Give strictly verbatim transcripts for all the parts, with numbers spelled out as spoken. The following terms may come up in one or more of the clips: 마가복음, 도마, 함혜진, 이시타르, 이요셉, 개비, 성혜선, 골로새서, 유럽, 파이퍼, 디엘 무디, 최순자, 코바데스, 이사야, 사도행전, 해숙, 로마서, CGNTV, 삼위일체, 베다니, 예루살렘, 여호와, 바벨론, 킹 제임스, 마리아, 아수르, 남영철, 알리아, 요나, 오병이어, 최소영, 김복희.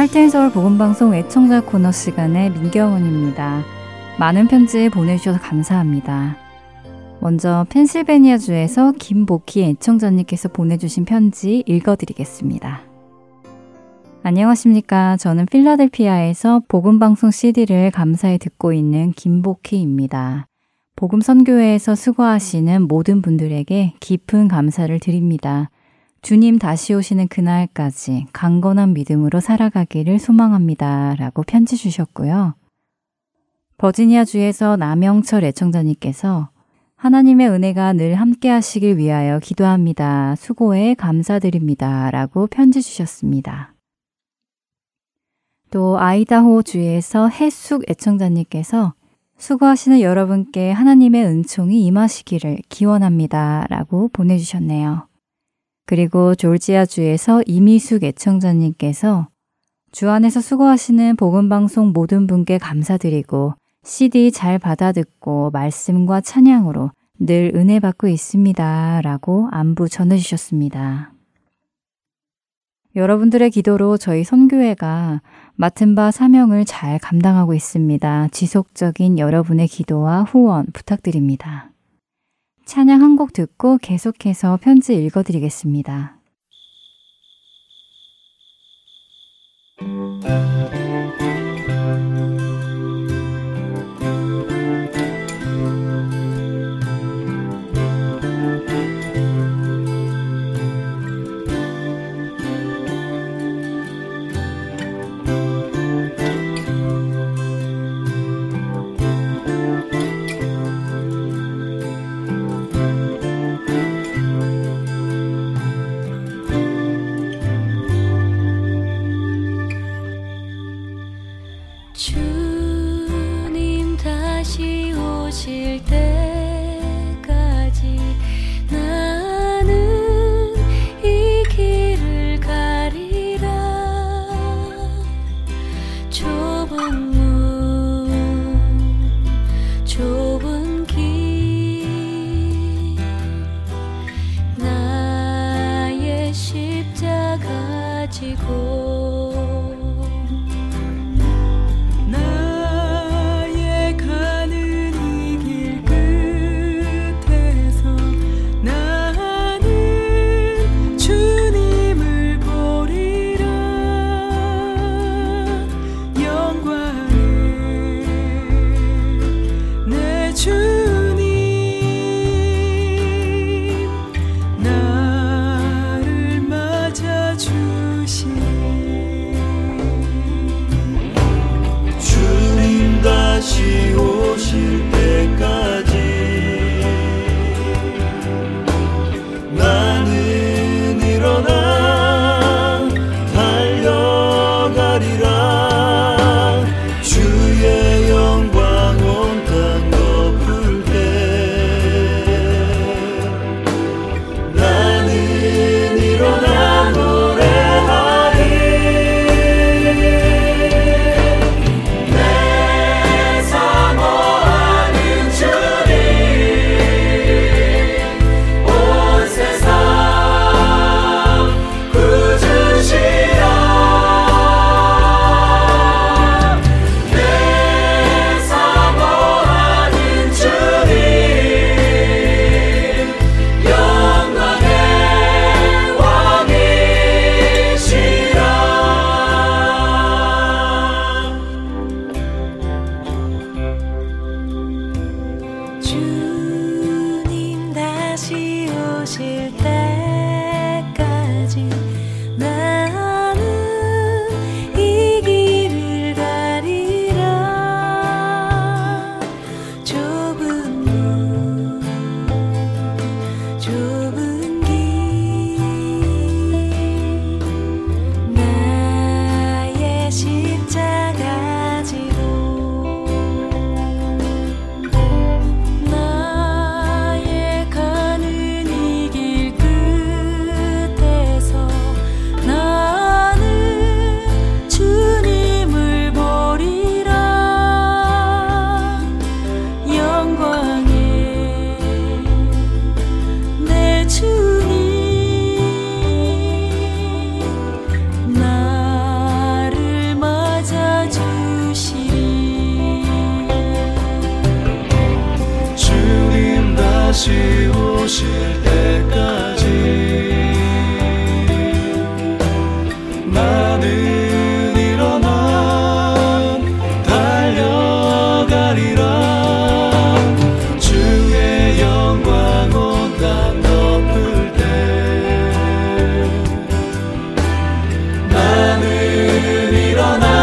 할텐 서울 보건방송 애청자 코너 시간의 민경훈입니다. 많은 편지 보내주셔서 감사합니다. 먼저 펜실베니아주에서 김복희 애청자님께서 보내주신 편지 읽어드리겠습니다. 안녕하십니까. 저는 필라델피아에서 복음방송 씨디를 감사히 듣고 있는 김복희입니다. 복음선교회에서 수고하시는 모든 분들에게 깊은 감사를 드립니다. 주님 다시 오시는 그날까지 강건한 믿음으로 살아가기를 소망합니다. 라고 편지 주셨고요. 버지니아주에서 남영철 애청자님께서 하나님의 은혜가 늘 함께 하시길 위하여 기도합니다. 수고에 감사드립니다. 라고 편지 주셨습니다. 또 아이다호주에서 해숙 애청자님께서 수고하시는 여러분께 하나님의 은총이 임하시기를 기원합니다. 라고 보내주셨네요. 그리고 조지아주에서 이미숙 애청자님께서 주 안에서 수고하시는 복음방송 모든 분께 감사드리고 씨디 잘 받아 듣고 말씀과 찬양으로 늘 은혜 받고 있습니다. 라고 안부 전해주셨습니다. 여러분들의 기도로 저희 선교회가 맡은 바 사명을 잘 감당하고 있습니다. 지속적인 여러분의 기도와 후원 부탁드립니다. 찬양 한 곡 듣고 계속해서 편지 읽어드리겠습니다. 나의 가는 이 길 끝 다시 오실 때까지 나는 일어나 달려가리라. 주의 영광 온단 덮을 때 나는 일어나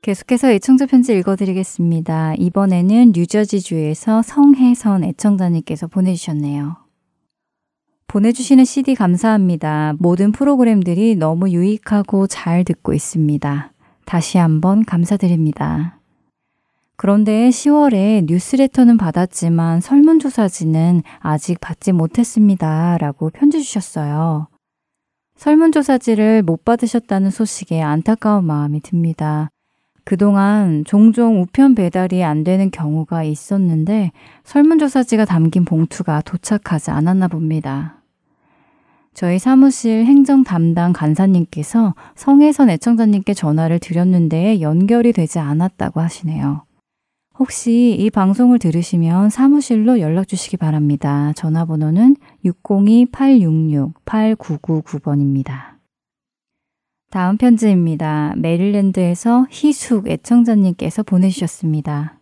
계속해서 애청자 편지 읽어드리겠습니다. 이번에는 뉴저지주에서 성혜선 애청자님께서 보내주셨네요. 보내주시는 씨디 감사합니다. 모든 프로그램들이 너무 유익하고 잘 듣고 있습니다. 다시 한번 감사드립니다. 그런데 시월에 뉴스레터는 받았지만 설문조사지는 아직 받지 못했습니다. 라고 편지 주셨어요. 설문조사지를 못 받으셨다는 소식에 안타까운 마음이 듭니다. 그동안 종종 우편 배달이 안 되는 경우가 있었는데 설문조사지가 담긴 봉투가 도착하지 않았나 봅니다. 저희 사무실 행정 담당 간사님께서 성혜선 애청자님께 전화를 드렸는데 연결이 되지 않았다고 하시네요. 혹시 이 방송을 들으시면 사무실로 연락 주시기 바랍니다. 전화번호는 육공이 팔육육 팔구구구 번입니다. 다음 편지입니다. 메릴랜드에서 희숙 애청자님께서 보내주셨습니다.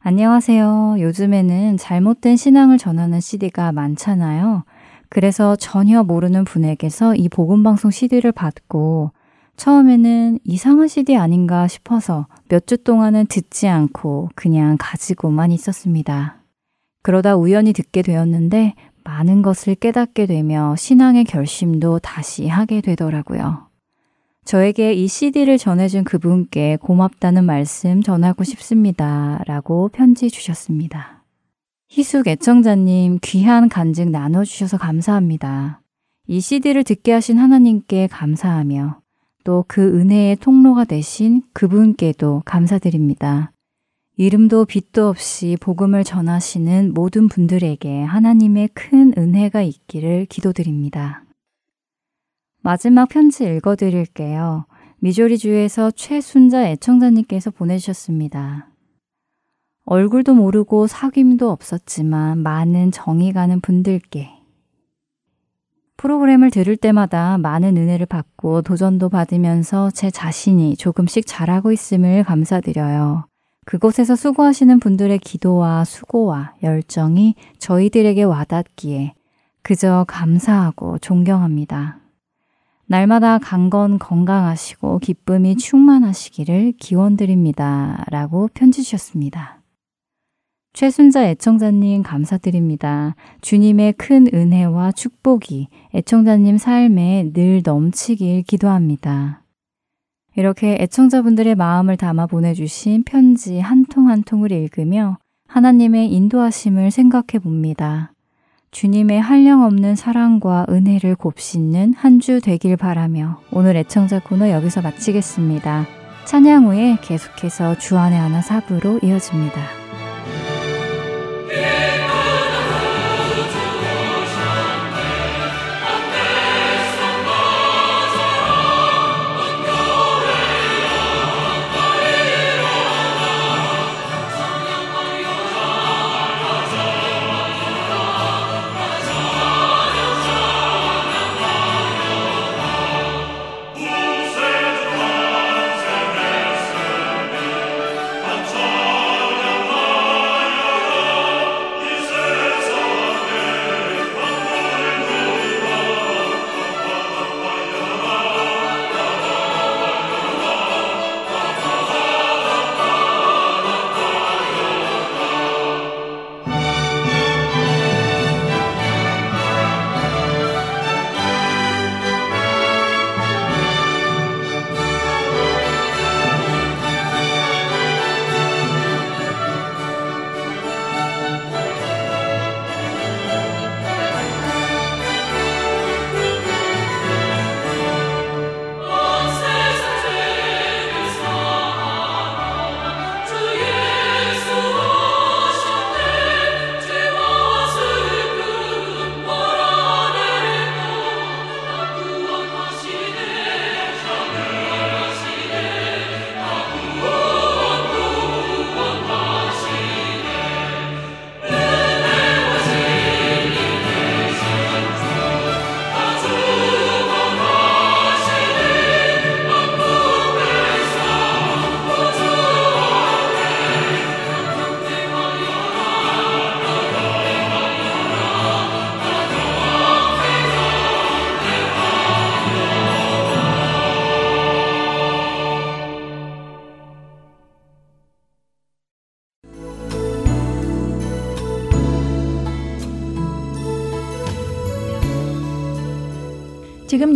안녕하세요. 요즘에는 잘못된 신앙을 전하는 씨디가 많잖아요. 그래서 전혀 모르는 분에게서 이 복음방송 씨디를 받고 처음에는 이상한 씨디 아닌가 싶어서 몇 주 동안은 듣지 않고 그냥 가지고만 있었습니다. 그러다 우연히 듣게 되었는데 많은 것을 깨닫게 되며 신앙의 결심도 다시 하게 되더라고요. 저에게 이 씨디를 전해준 그분께 고맙다는 말씀 전하고 싶습니다. 라고 편지 주셨습니다. 희숙 애청자님, 귀한 간증 나눠주셔서 감사합니다. 이 씨디를 듣게 하신 하나님께 감사하며 또 그 은혜의 통로가 되신 그분께도 감사드립니다. 이름도 빛도 없이 복음을 전하시는 모든 분들에게 하나님의 큰 은혜가 있기를 기도드립니다. 마지막 편지 읽어드릴게요. 미조리주에서 최순자 애청자님께서 보내주셨습니다. 얼굴도 모르고 사귐도 없었지만 많은 정이 가는 분들께 프로그램을 들을 때마다 많은 은혜를 받고 도전도 받으면서 제 자신이 조금씩 자라고 있음을 감사드려요. 그곳에서 수고하시는 분들의 기도와 수고와 열정이 저희들에게 와닿기에 그저 감사하고 존경합니다. 날마다 강건 건강하시고 기쁨이 충만하시기를 기원드립니다. 라고 편지 주셨습니다. 최순자 애청자님 감사드립니다. 주님의 큰 은혜와 축복이 애청자님 삶에 늘 넘치길 기도합니다. 이렇게 애청자분들의 마음을 담아 보내주신 편지 한 통 한 통을 읽으며 하나님의 인도하심을 생각해 봅니다. 주님의 한량없는 사랑과 은혜를 곱씹는 한 주 되길 바라며 오늘 애청자 코너 여기서 마치겠습니다. 찬양 후에 계속해서 주안의 하나 사부로 이어집니다. 지금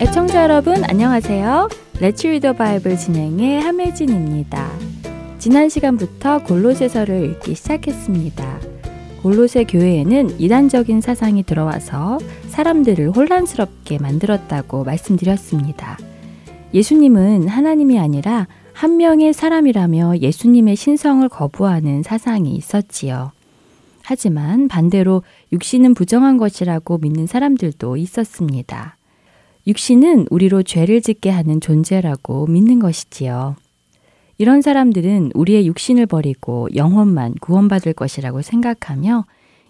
애청자 여러분 안녕하세요. Let's Read the Bible 진행의 함혜진입니다. 지난 시간부터 골로새서를 읽기 시작했습니다. 골로새 교회에는 이단적인 사상이 들어와서 사람들을 혼란스럽게 만들었다고 말씀드렸습니다. 예수님은 하나님이 아니라 한 명의 사람이라며 예수님의 신성을 거부하는 사상이 있었지요. 하지만 반대로 육신은 부정한 것이라고 믿는 사람들도 있었습니다. 육신은 우리로 죄를 짓게 하는 존재라고 믿는 것이지요. 이런 사람들은 우리의 육신을 버리고 영혼만 구원받을 것이라고 생각하며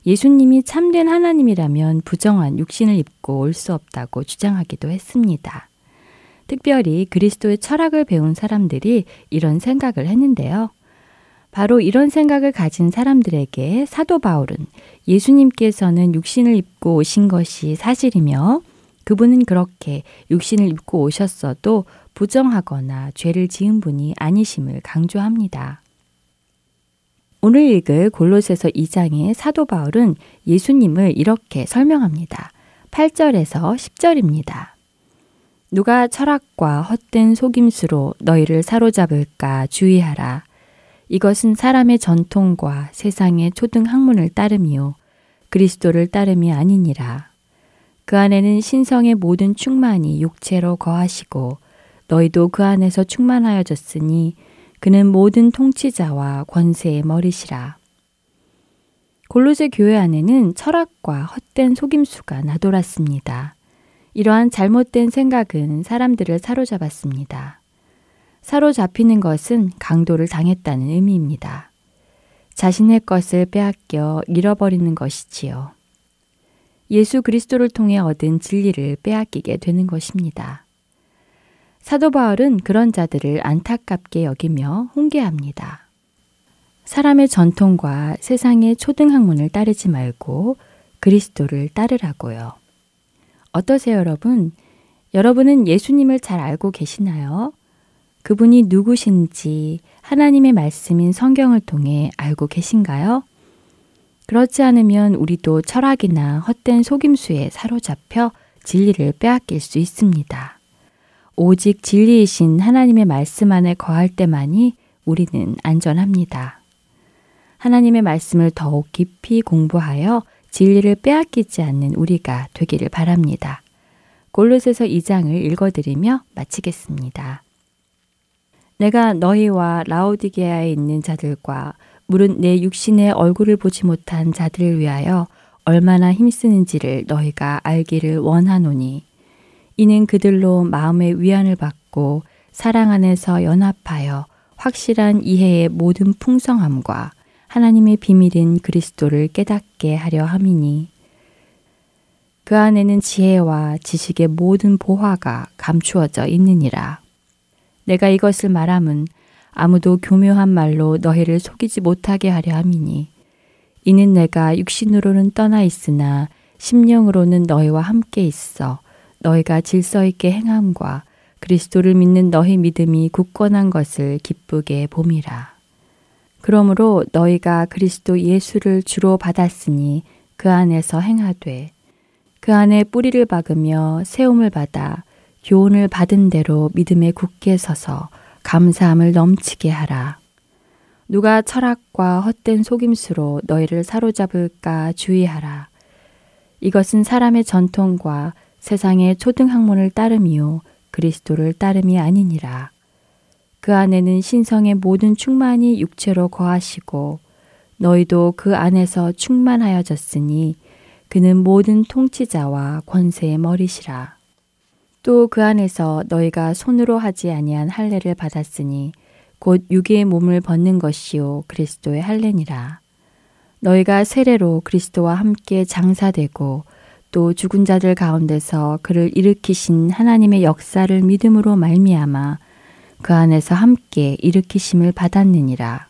예수님이 참된 하나님이라면 부정한 육신을 입고 올 수 없다고 주장하기도 했습니다. 특별히 그리스도의 철학을 배운 사람들이 이런 생각을 했는데요. 바로 이런 생각을 가진 사람들에게 사도 바울은 예수님께서는 육신을 입고 오신 것이 사실이며 그분은 그렇게 육신을 입고 오셨어도 부정하거나 죄를 지은 분이 아니심을 강조합니다. 오늘 읽을 골로새서 이 장의 사도 바울은 예수님을 이렇게 설명합니다. 팔 절에서 십 절입니다. 누가 철학과 헛된 속임수로 너희를 사로잡을까 주의하라. 이것은 사람의 전통과 세상의 초등 학문을 따름이요 그리스도를 따름이 아니니라. 그 안에는 신성의 모든 충만이 육체로 거하시고 너희도 그 안에서 충만하여졌으니 그는 모든 통치자와 권세의 머리시라. 골로새 교회 안에는 철학과 헛된 속임수가 나돌았습니다. 이러한 잘못된 생각은 사람들을 사로잡았습니다. 사로잡히는 것은 강도를 당했다는 의미입니다. 자신의 것을 빼앗겨 잃어버리는 것이지요. 예수 그리스도를 통해 얻은 진리를 빼앗기게 되는 것입니다. 사도 바울은 그런 자들을 안타깝게 여기며 홍계합니다. 사람의 전통과 세상의 초등학문을 따르지 말고 그리스도를 따르라고요. 어떠세요, 여러분? 여러분은 예수님을 잘 알고 계시나요? 그분이 누구신지 하나님의 말씀인 성경을 통해 알고 계신가요? 그렇지 않으면 우리도 철학이나 헛된 속임수에 사로잡혀 진리를 빼앗길 수 있습니다. 오직 진리이신 하나님의 말씀 안에 거할 때만이 우리는 안전합니다. 하나님의 말씀을 더욱 깊이 공부하여 진리를 빼앗기지 않는 우리가 되기를 바랍니다. 골로새서 이 장을 읽어드리며 마치겠습니다. 내가 너희와 라오디게아에 있는 자들과 무릇 내 육신의 얼굴을 보지 못한 자들을 위하여 얼마나 힘쓰는지를 너희가 알기를 원하노니 이는 그들로 마음의 위안을 받고 사랑 안에서 연합하여 확실한 이해의 모든 풍성함과 하나님의 비밀인 그리스도를 깨닫게 하려 함이니 그 안에는 지혜와 지식의 모든 보화가 감추어져 있느니라. 내가 이것을 말함은 아무도 교묘한 말로 너희를 속이지 못하게 하려 함이니 이는 내가 육신으로는 떠나 있으나 심령으로는 너희와 함께 있어 너희가 질서 있게 행함과 그리스도를 믿는 너희 믿음이 굳건한 것을 기쁘게 봄이라. 그러므로 너희가 그리스도 예수를 주로 받았으니 그 안에서 행하되 그 안에 뿌리를 박으며 세움을 받아 교훈을 받은 대로 믿음에 굳게 서서 감사함을 넘치게 하라. 누가 철학과 헛된 속임수로 너희를 사로잡을까 주의하라. 이것은 사람의 전통과 세상의 초등학문을 따름이요 그리스도를 따름이 아니니라. 그 안에는 신성의 모든 충만이 육체로 거하시고 너희도 그 안에서 충만하여졌으니 그는 모든 통치자와 권세의 머리시라. 또 그 안에서 너희가 손으로 하지 아니한 할례를 받았으니 곧 육의 몸을 벗는 것이요 그리스도의 할례니라. 너희가 세례로 그리스도와 함께 장사되고 또 죽은 자들 가운데서 그를 일으키신 하나님의 역사를 믿음으로 말미암아 그 안에서 함께 일으키심을 받았느니라.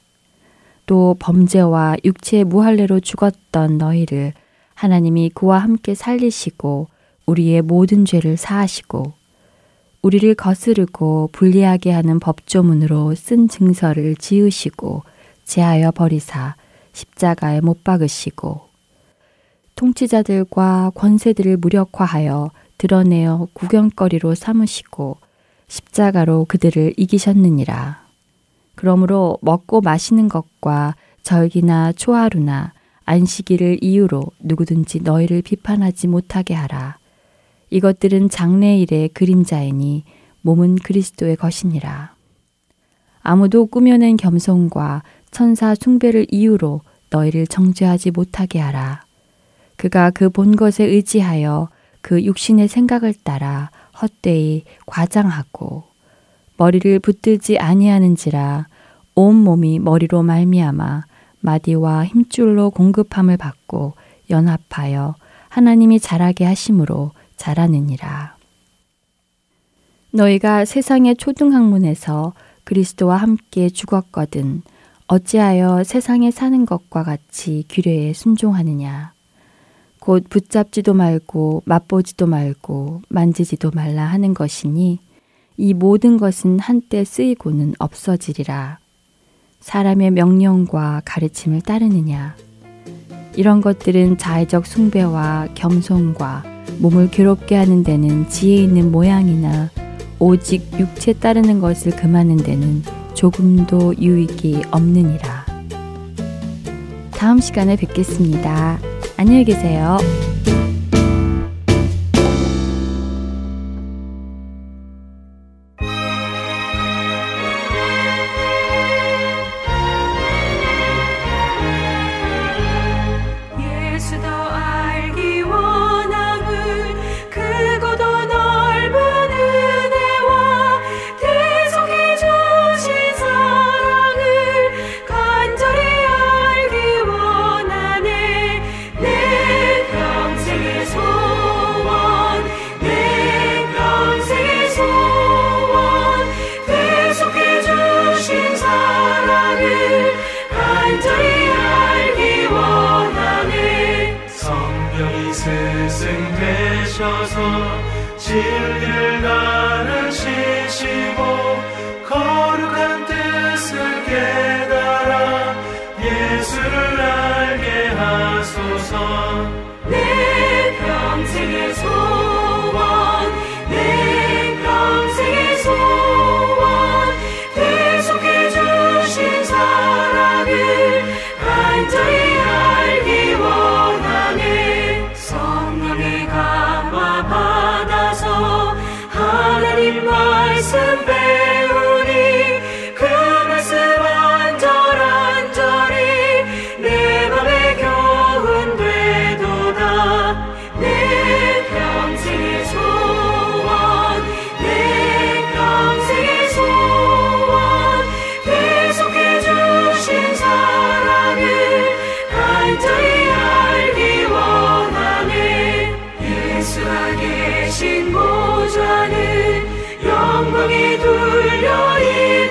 또 범죄와 육체의 무할례로 죽었던 너희를 하나님이 그와 함께 살리시고 우리의 모든 죄를 사하시고 우리를 거스르고 불리하게 하는 법조문으로 쓴 증서를 지으시고 제하여 버리사 십자가에 못 박으시고 통치자들과 권세들을 무력화하여 드러내어 구경거리로 삼으시고 십자가로 그들을 이기셨느니라. 그러므로 먹고 마시는 것과 절기나 초하루나 안식일을 이유로 누구든지 너희를 비판하지 못하게 하라. 이것들은 장래일의 그림자이니 몸은 그리스도의 것이니라. 아무도 꾸며낸 겸손과 천사 숭배를 이유로 너희를 정죄하지 못하게 하라. 그가 그 본 것에 의지하여 그 육신의 생각을 따라 헛되이 과장하고 머리를 붙들지 아니하는지라. 온몸이 머리로 말미암아 마디와 힘줄로 공급함을 받고 연합하여 하나님이 자라게 하심으로 자라느니라. 너희가 세상의 초등학문에서 그리스도와 함께 죽었거든 어찌하여 세상에 사는 것과 같이 규례에 순종하느냐. 곧 붙잡지도 말고 맛보지도 말고 만지지도 말라 하는 것이니 이 모든 것은 한때 쓰이고는 없어지리라. 사람의 명령과 가르침을 따르느냐. 이런 것들은 자의적 숭배와 겸손과 몸을 괴롭게 하는 데는 지혜 있는 모양이나 오직 육체 따르는 것을 금하는 데는 조금도 유익이 없느니라. 다음 시간에 뵙겠습니다. 안녕히 계세요. 예수도 알기 원함을 그곳도 주옵소서. 진리를 나를 지시고 거룩한 뜻을 깨달아 예수를 알게 하소서. 내 평생의 소원, 내 평생의 소원, 계속해 주신 사랑을 간절히 말씀 배우니 그 말씀 안절안절이 내 맘에 교훈되도다. 내 평생의 소원, 내 평생의 소원, 계속해 주신 사랑을 간절히 알기 원하네. 예수가 계신 보좌는 영광이 둘려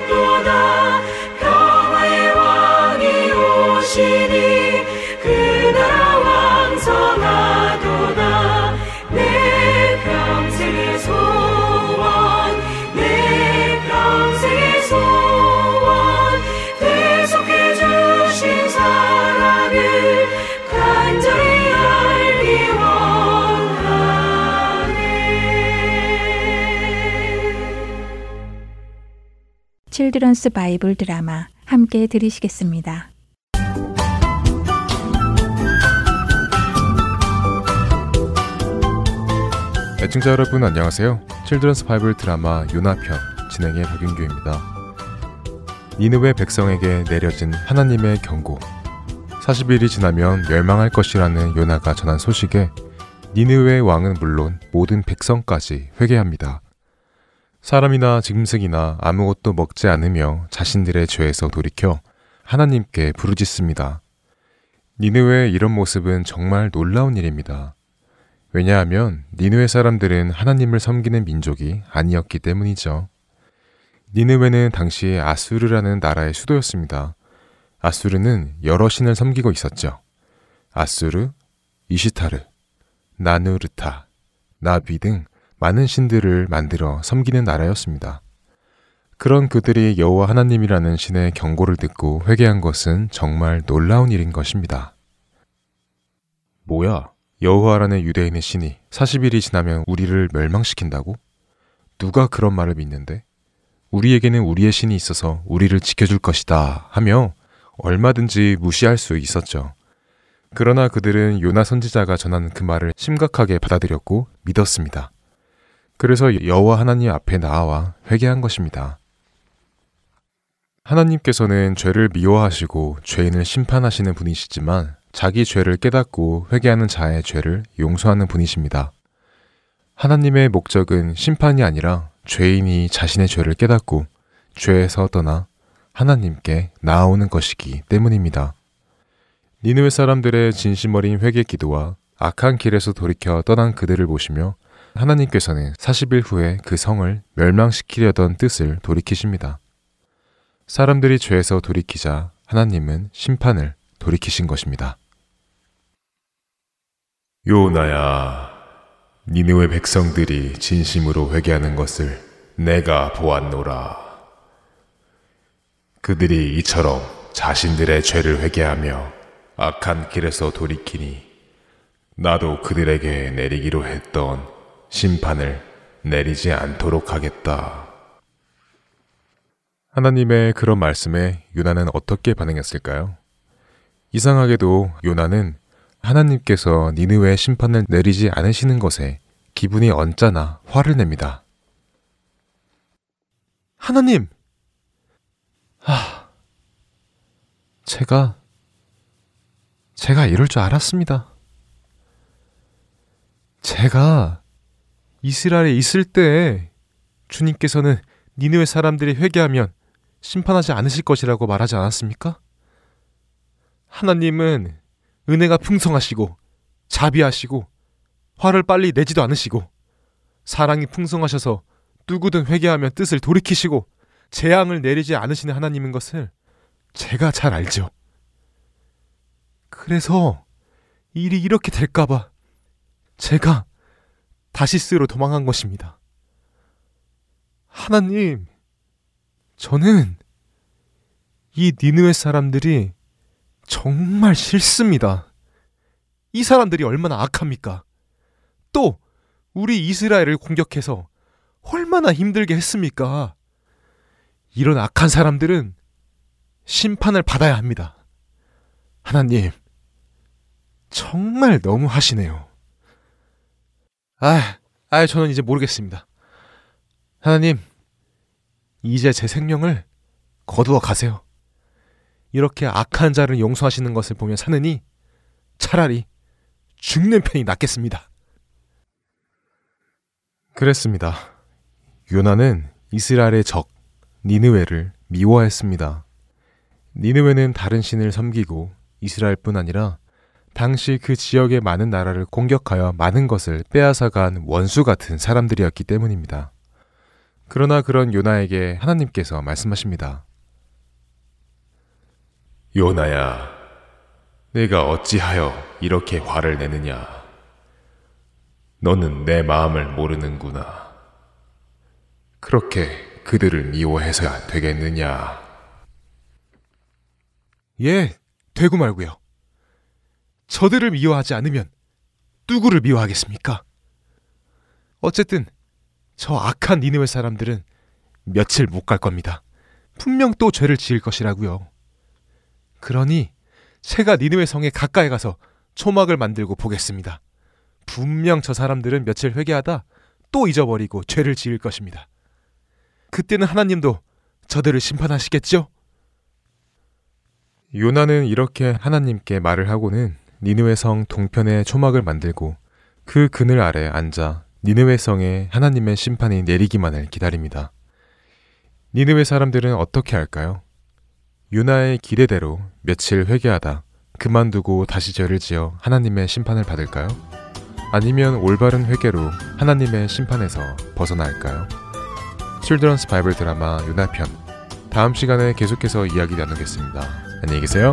있도다. 평화의 왕이 오시니 그 나라 왕성하도다. 내 평생의 소원, 내 평생의 소원, 계속해 주신 사랑을 간절히 알기 원하네. 칠드런스 바이블 드라마 함께 들으시겠습니다. 애청자 여러분 안녕하세요. 칠드런스 바이블 드라마 요나편 진행의 박윤규입니다. 니느웨 백성에게 내려진 하나님의 경고. 사십 일이 지나면 멸망할 것이라는 요나가 전한 소식에 니느웨 왕은 물론 모든 백성까지 회개합니다. 사람이나 짐승이나 아무것도 먹지 않으며 자신들의 죄에서 돌이켜 하나님께 부르짖습니다. 니느웨의 이런 모습은 정말 놀라운 일입니다. 왜냐하면 니느웨 사람들은 하나님을 섬기는 민족이 아니었기 때문이죠. 니느웨는 당시 아수르라는 나라의 수도였습니다. 아수르는 여러 신을 섬기고 있었죠. 아수르, 이시타르, 나누르타, 나비 등 많은 신들을 만들어 섬기는 나라였습니다. 그런 그들이 여호와 하나님이라는 신의 경고를 듣고 회개한 것은 정말 놀라운 일인 것입니다. 뭐야? 여호와라는 유대인의 신이 사십 일이 지나면 우리를 멸망시킨다고? 누가 그런 말을 믿는데? 우리에게는 우리의 신이 있어서 우리를 지켜줄 것이다 하며 얼마든지 무시할 수 있었죠. 그러나 그들은 요나 선지자가 전하는 그 말을 심각하게 받아들였고 믿었습니다. 그래서 여호와 하나님 앞에 나와 회개한 것입니다. 하나님께서는 죄를 미워하시고 죄인을 심판하시는 분이시지만 자기 죄를 깨닫고 회개하는 자의 죄를 용서하는 분이십니다. 하나님의 목적은 심판이 아니라 죄인이 자신의 죄를 깨닫고 죄에서 떠나 하나님께 나아오는 것이기 때문입니다. 니느웨 사람들의 진심 어린 회개 기도와 악한 길에서 돌이켜 떠난 그들을 보시며 하나님께서는 사십 일 후에 그 성을 멸망시키려던 뜻을 돌이키십니다. 사람들이 죄에서 돌이키자 하나님은 심판을 돌이키신 것입니다. 요나야, 니느웨 백성들이 진심으로 회개하는 것을 내가 보았노라. 그들이 이처럼 자신들의 죄를 회개하며 악한 길에서 돌이키니 나도 그들에게 내리기로 했던 심판을 내리지 않도록 하겠다. 하나님의 그런 말씀에 요나는 어떻게 반응했을까요? 이상하게도 요나는 하나님께서 니느웨의 심판을 내리지 않으시는 것에 기분이 언짢아 화를 냅니다. 하나님! 하... 제가... 제가 이럴 줄 알았습니다. 제가... 이스라엘에 있을 때에 주님께서는 니느웨 사람들이 회개하면 심판하지 않으실 것이라고 말하지 않았습니까? 하나님은 은혜가 풍성하시고 자비하시고 화를 빨리 내지도 않으시고 사랑이 풍성하셔서 누구든 회개하면 뜻을 돌이키시고 재앙을 내리지 않으시는 하나님인 것을 제가 잘 알죠. 그래서 일이 이렇게 될까봐 제가 다시스로 도망간 것입니다. 하나님, 저는 이 니느웨 사람들이 정말 싫습니다. 이 사람들이 얼마나 악합니까? 또 우리 이스라엘을 공격해서 얼마나 힘들게 했습니까? 이런 악한 사람들은 심판을 받아야 합니다. 하나님, 정말 너무하시네요. 아, 아, 저는 이제 모르겠습니다. 하나님, 이제 제 생명을 거두어 가세요. 이렇게 악한 자를 용서하시는 것을 보며 사느니 차라리 죽는 편이 낫겠습니다. 그랬습니다. 요나는 이스라엘의 적 니느웨를 미워했습니다. 니느웨는 다른 신을 섬기고 이스라엘뿐 아니라 당시 그 지역의 많은 나라를 공격하여 많은 것을 빼앗아간 원수 같은 사람들이었기 때문입니다. 그러나 그런 요나에게 하나님께서 말씀하십니다. 요나야, 내가 어찌하여 이렇게 화를 내느냐? 너는 내 마음을 모르는구나. 그렇게 그들을 미워해서야 되겠느냐? 예, 되고 말고요. 저들을 미워하지 않으면 누구를 미워하겠습니까? 어쨌든 저 악한 니느웨 사람들은 며칠 못 갈 겁니다. 분명 또 죄를 지을 것이라고요. 그러니 제가 니느웨 성에 가까이 가서 초막을 만들고 보겠습니다. 분명 저 사람들은 며칠 회개하다 또 잊어버리고 죄를 지을 것입니다. 그때는 하나님도 저들을 심판하시겠죠? 요나는 이렇게 하나님께 말을 하고는 니느웨 성 동편에 초막을 만들고 그 그늘 아래 앉아 니느웨 성에 하나님의 심판이 내리기만을 기다립니다. 니느웨 사람들은 어떻게 할까요? 요나의 기대대로 며칠 회개하다 그만두고 다시 죄를 지어 하나님의 심판을 받을까요? 아니면 올바른 회개로 하나님의 심판에서 벗어날까요? 칠드런스 바이블 드라마 요나 편, 다음 시간에 계속해서 이야기 나누겠습니다. 안녕히 계세요.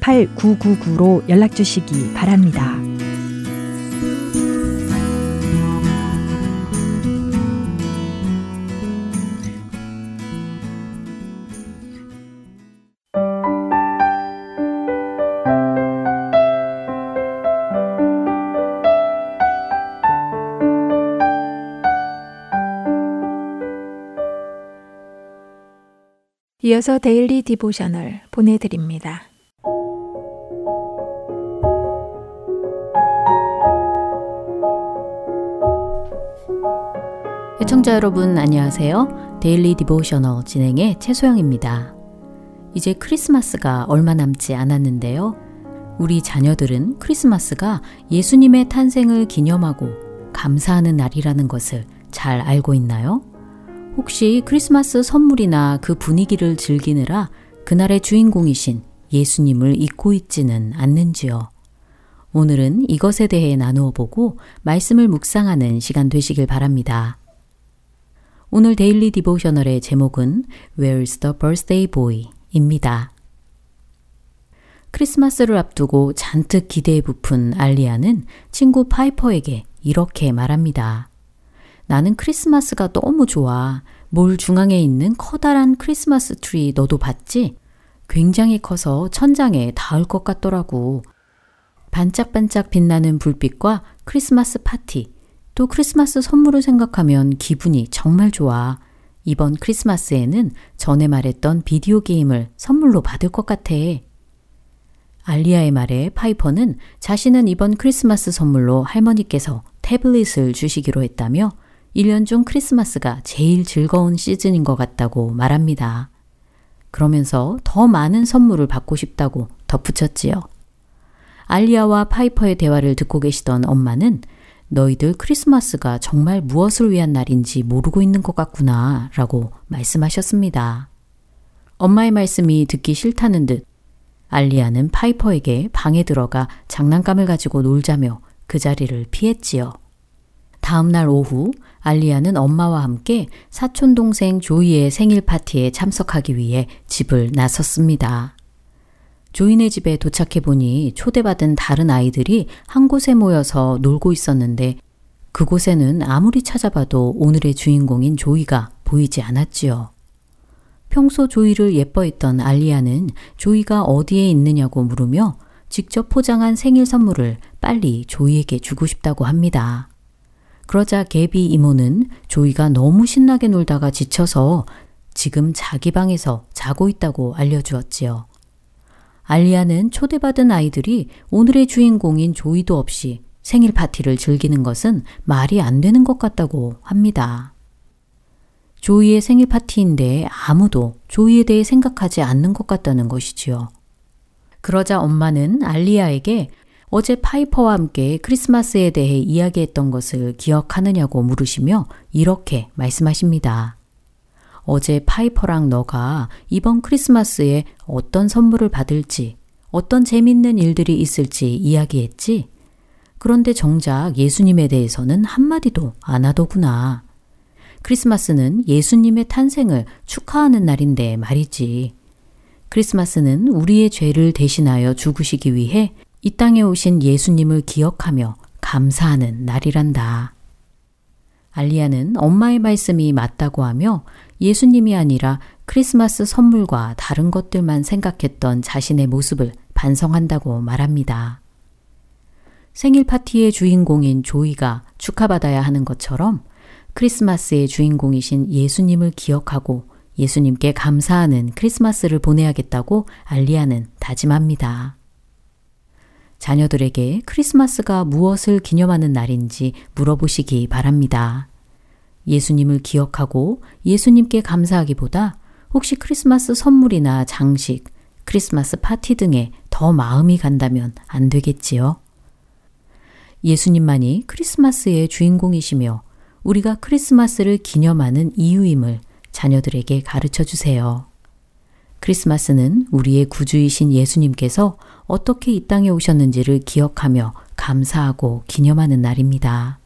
팔구구구로 연락주시기 바랍니다. 이어서 데일리 디보셔널 보내드립니다. 시청자 여러분 안녕하세요. 데일리 디보셔널 진행의 최소영입니다. 이제 크리스마스가 얼마 남지 않았는데요. 우리 자녀들은 크리스마스가 예수님의 탄생을 기념하고 감사하는 날이라는 것을 잘 알고 있나요? 혹시 크리스마스 선물이나 그 분위기를 즐기느라 그날의 주인공이신 예수님을 잊고 있지는 않는지요? 오늘은 이것에 대해 나누어 보고 말씀을 묵상하는 시간 되시길 바랍니다. 오늘 데일리 디보셔널의 제목은 Where's the Birthday Boy?입니다. 크리스마스를 앞두고 잔뜩 기대에 부푼 알리아는 친구 파이퍼에게 이렇게 말합니다. 나는 크리스마스가 너무 좋아. 몰 중앙에 있는 커다란 크리스마스 트리 너도 봤지? 굉장히 커서 천장에 닿을 것 같더라고. 반짝반짝 빛나는 불빛과 크리스마스 파티, 또 크리스마스 선물을 생각하면 기분이 정말 좋아. 이번 크리스마스에는 전에 말했던 비디오 게임을 선물로 받을 것 같아. 알리아의 말에 파이퍼는 자신은 이번 크리스마스 선물로 할머니께서 태블릿을 주시기로 했다며 일 년 중 크리스마스가 제일 즐거운 시즌인 것 같다고 말합니다. 그러면서 더 많은 선물을 받고 싶다고 덧붙였지요. 알리아와 파이퍼의 대화를 듣고 계시던 엄마는 너희들 크리스마스가 정말 무엇을 위한 날인지 모르고 있는 것 같구나 라고 말씀하셨습니다. 엄마의 말씀이 듣기 싫다는 듯 알리아는 파이퍼에게 방에 들어가 장난감을 가지고 놀자며 그 자리를 피했지요. 다음 날 오후 알리아는 엄마와 함께 사촌 동생 조이의 생일 파티에 참석하기 위해 집을 나섰습니다. 조이네 집에 도착해 보니 초대받은 다른 아이들이 한 곳에 모여서 놀고 있었는데 그곳에는 아무리 찾아봐도 오늘의 주인공인 조이가 보이지 않았지요. 평소 조이를 예뻐했던 알리아는 조이가 어디에 있느냐고 물으며 직접 포장한 생일 선물을 빨리 조이에게 주고 싶다고 합니다. 그러자 개비 이모는 조이가 너무 신나게 놀다가 지쳐서 지금 자기 방에서 자고 있다고 알려주었지요. 알리아는 초대받은 아이들이 오늘의 주인공인 조이도 없이 생일 파티를 즐기는 것은 말이 안 되는 것 같다고 합니다. 조이의 생일 파티인데 아무도 조이에 대해 생각하지 않는 것 같다는 것이지요. 그러자 엄마는 알리아에게 어제 파이퍼와 함께 크리스마스에 대해 이야기했던 것을 기억하느냐고 물으시며 이렇게 말씀하십니다. 어제 파이퍼랑 너가 이번 크리스마스에 어떤 선물을 받을지, 어떤 재밌는 일들이 있을지 이야기했지? 그런데 정작 예수님에 대해서는 한마디도 안 하더구나. 크리스마스는 예수님의 탄생을 축하하는 날인데 말이지. 크리스마스는 우리의 죄를 대신하여 죽으시기 위해 이 땅에 오신 예수님을 기억하며 감사하는 날이란다. 알리아는 엄마의 말씀이 맞다고 하며 예수님이 아니라 크리스마스 선물과 다른 것들만 생각했던 자신의 모습을 반성한다고 말합니다. 생일 파티의 주인공인 조이가 축하받아야 하는 것처럼 크리스마스의 주인공이신 예수님을 기억하고 예수님께 감사하는 크리스마스를 보내야겠다고 알리아는 다짐합니다. 자녀들에게 크리스마스가 무엇을 기념하는 날인지 물어보시기 바랍니다. 예수님을 기억하고 예수님께 감사하기보다 혹시 크리스마스 선물이나 장식, 크리스마스 파티 등에 더 마음이 간다면 안 되겠지요. 예수님만이 크리스마스의 주인공이시며 우리가 크리스마스를 기념하는 이유임을 자녀들에게 가르쳐 주세요. 크리스마스는 우리의 구주이신 예수님께서 어떻게 이 땅에 오셨는지를 기억하며 감사하고 기념하는 날입니다.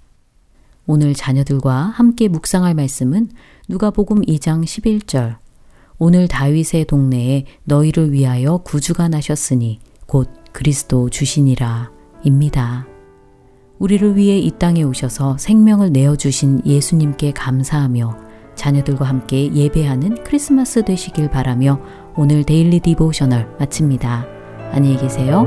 오늘 자녀들과 함께 묵상할 말씀은 누가복음 이 장 십일 절 오늘 다윗의 동네에 너희를 위하여 구주가 나셨으니 곧 그리스도 주시니라 입니다. 우리를 위해 이 땅에 오셔서 생명을 내어주신 예수님께 감사하며 자녀들과 함께 예배하는 크리스마스 되시길 바라며 오늘 데일리 디보셔널 마칩니다. 안녕히 계세요.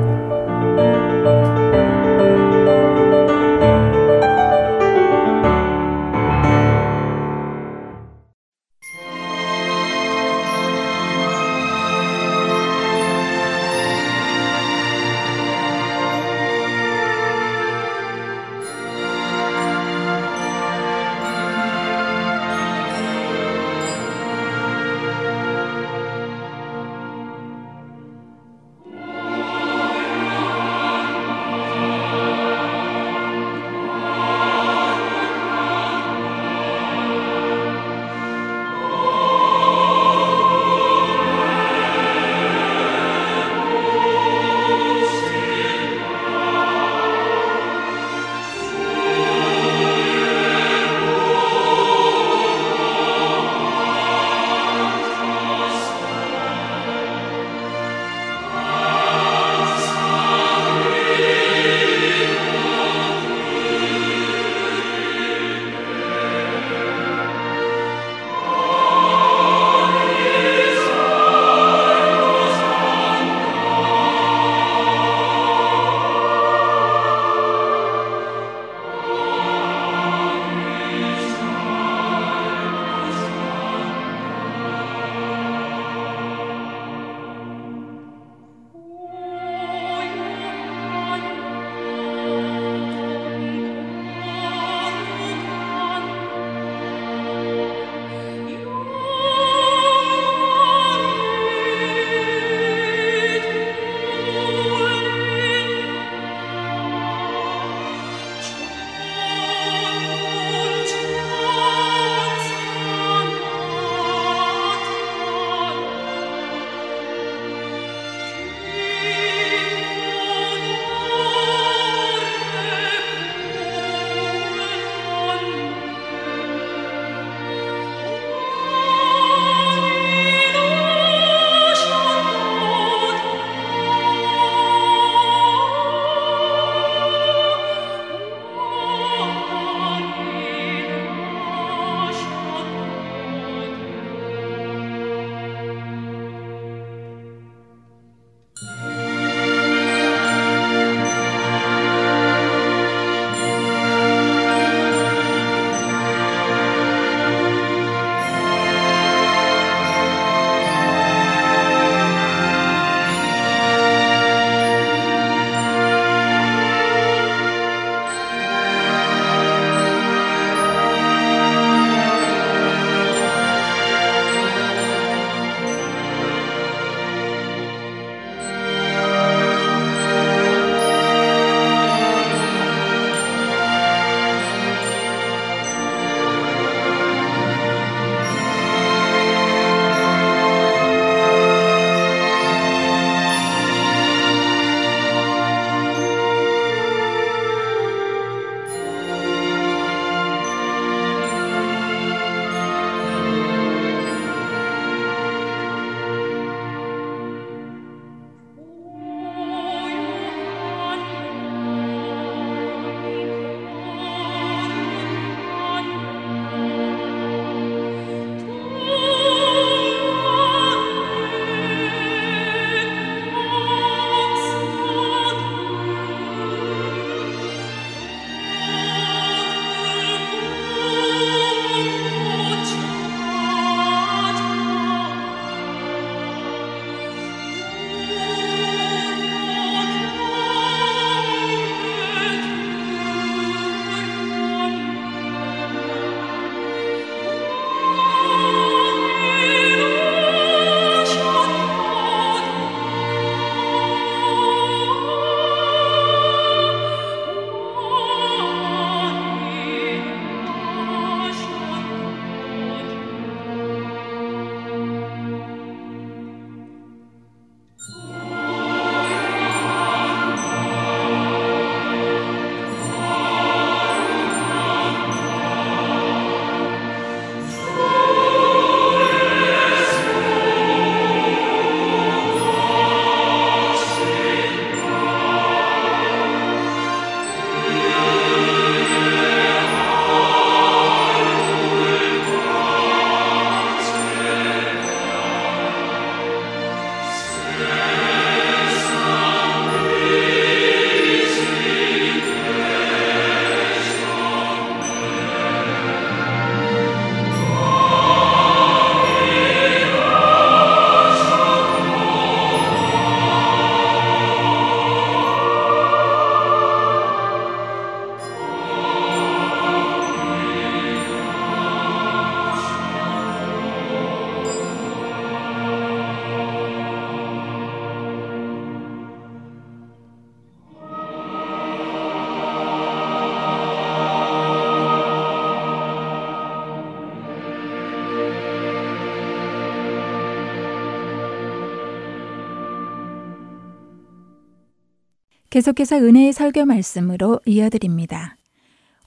계속해서 은혜의 설교 말씀으로 이어드립니다.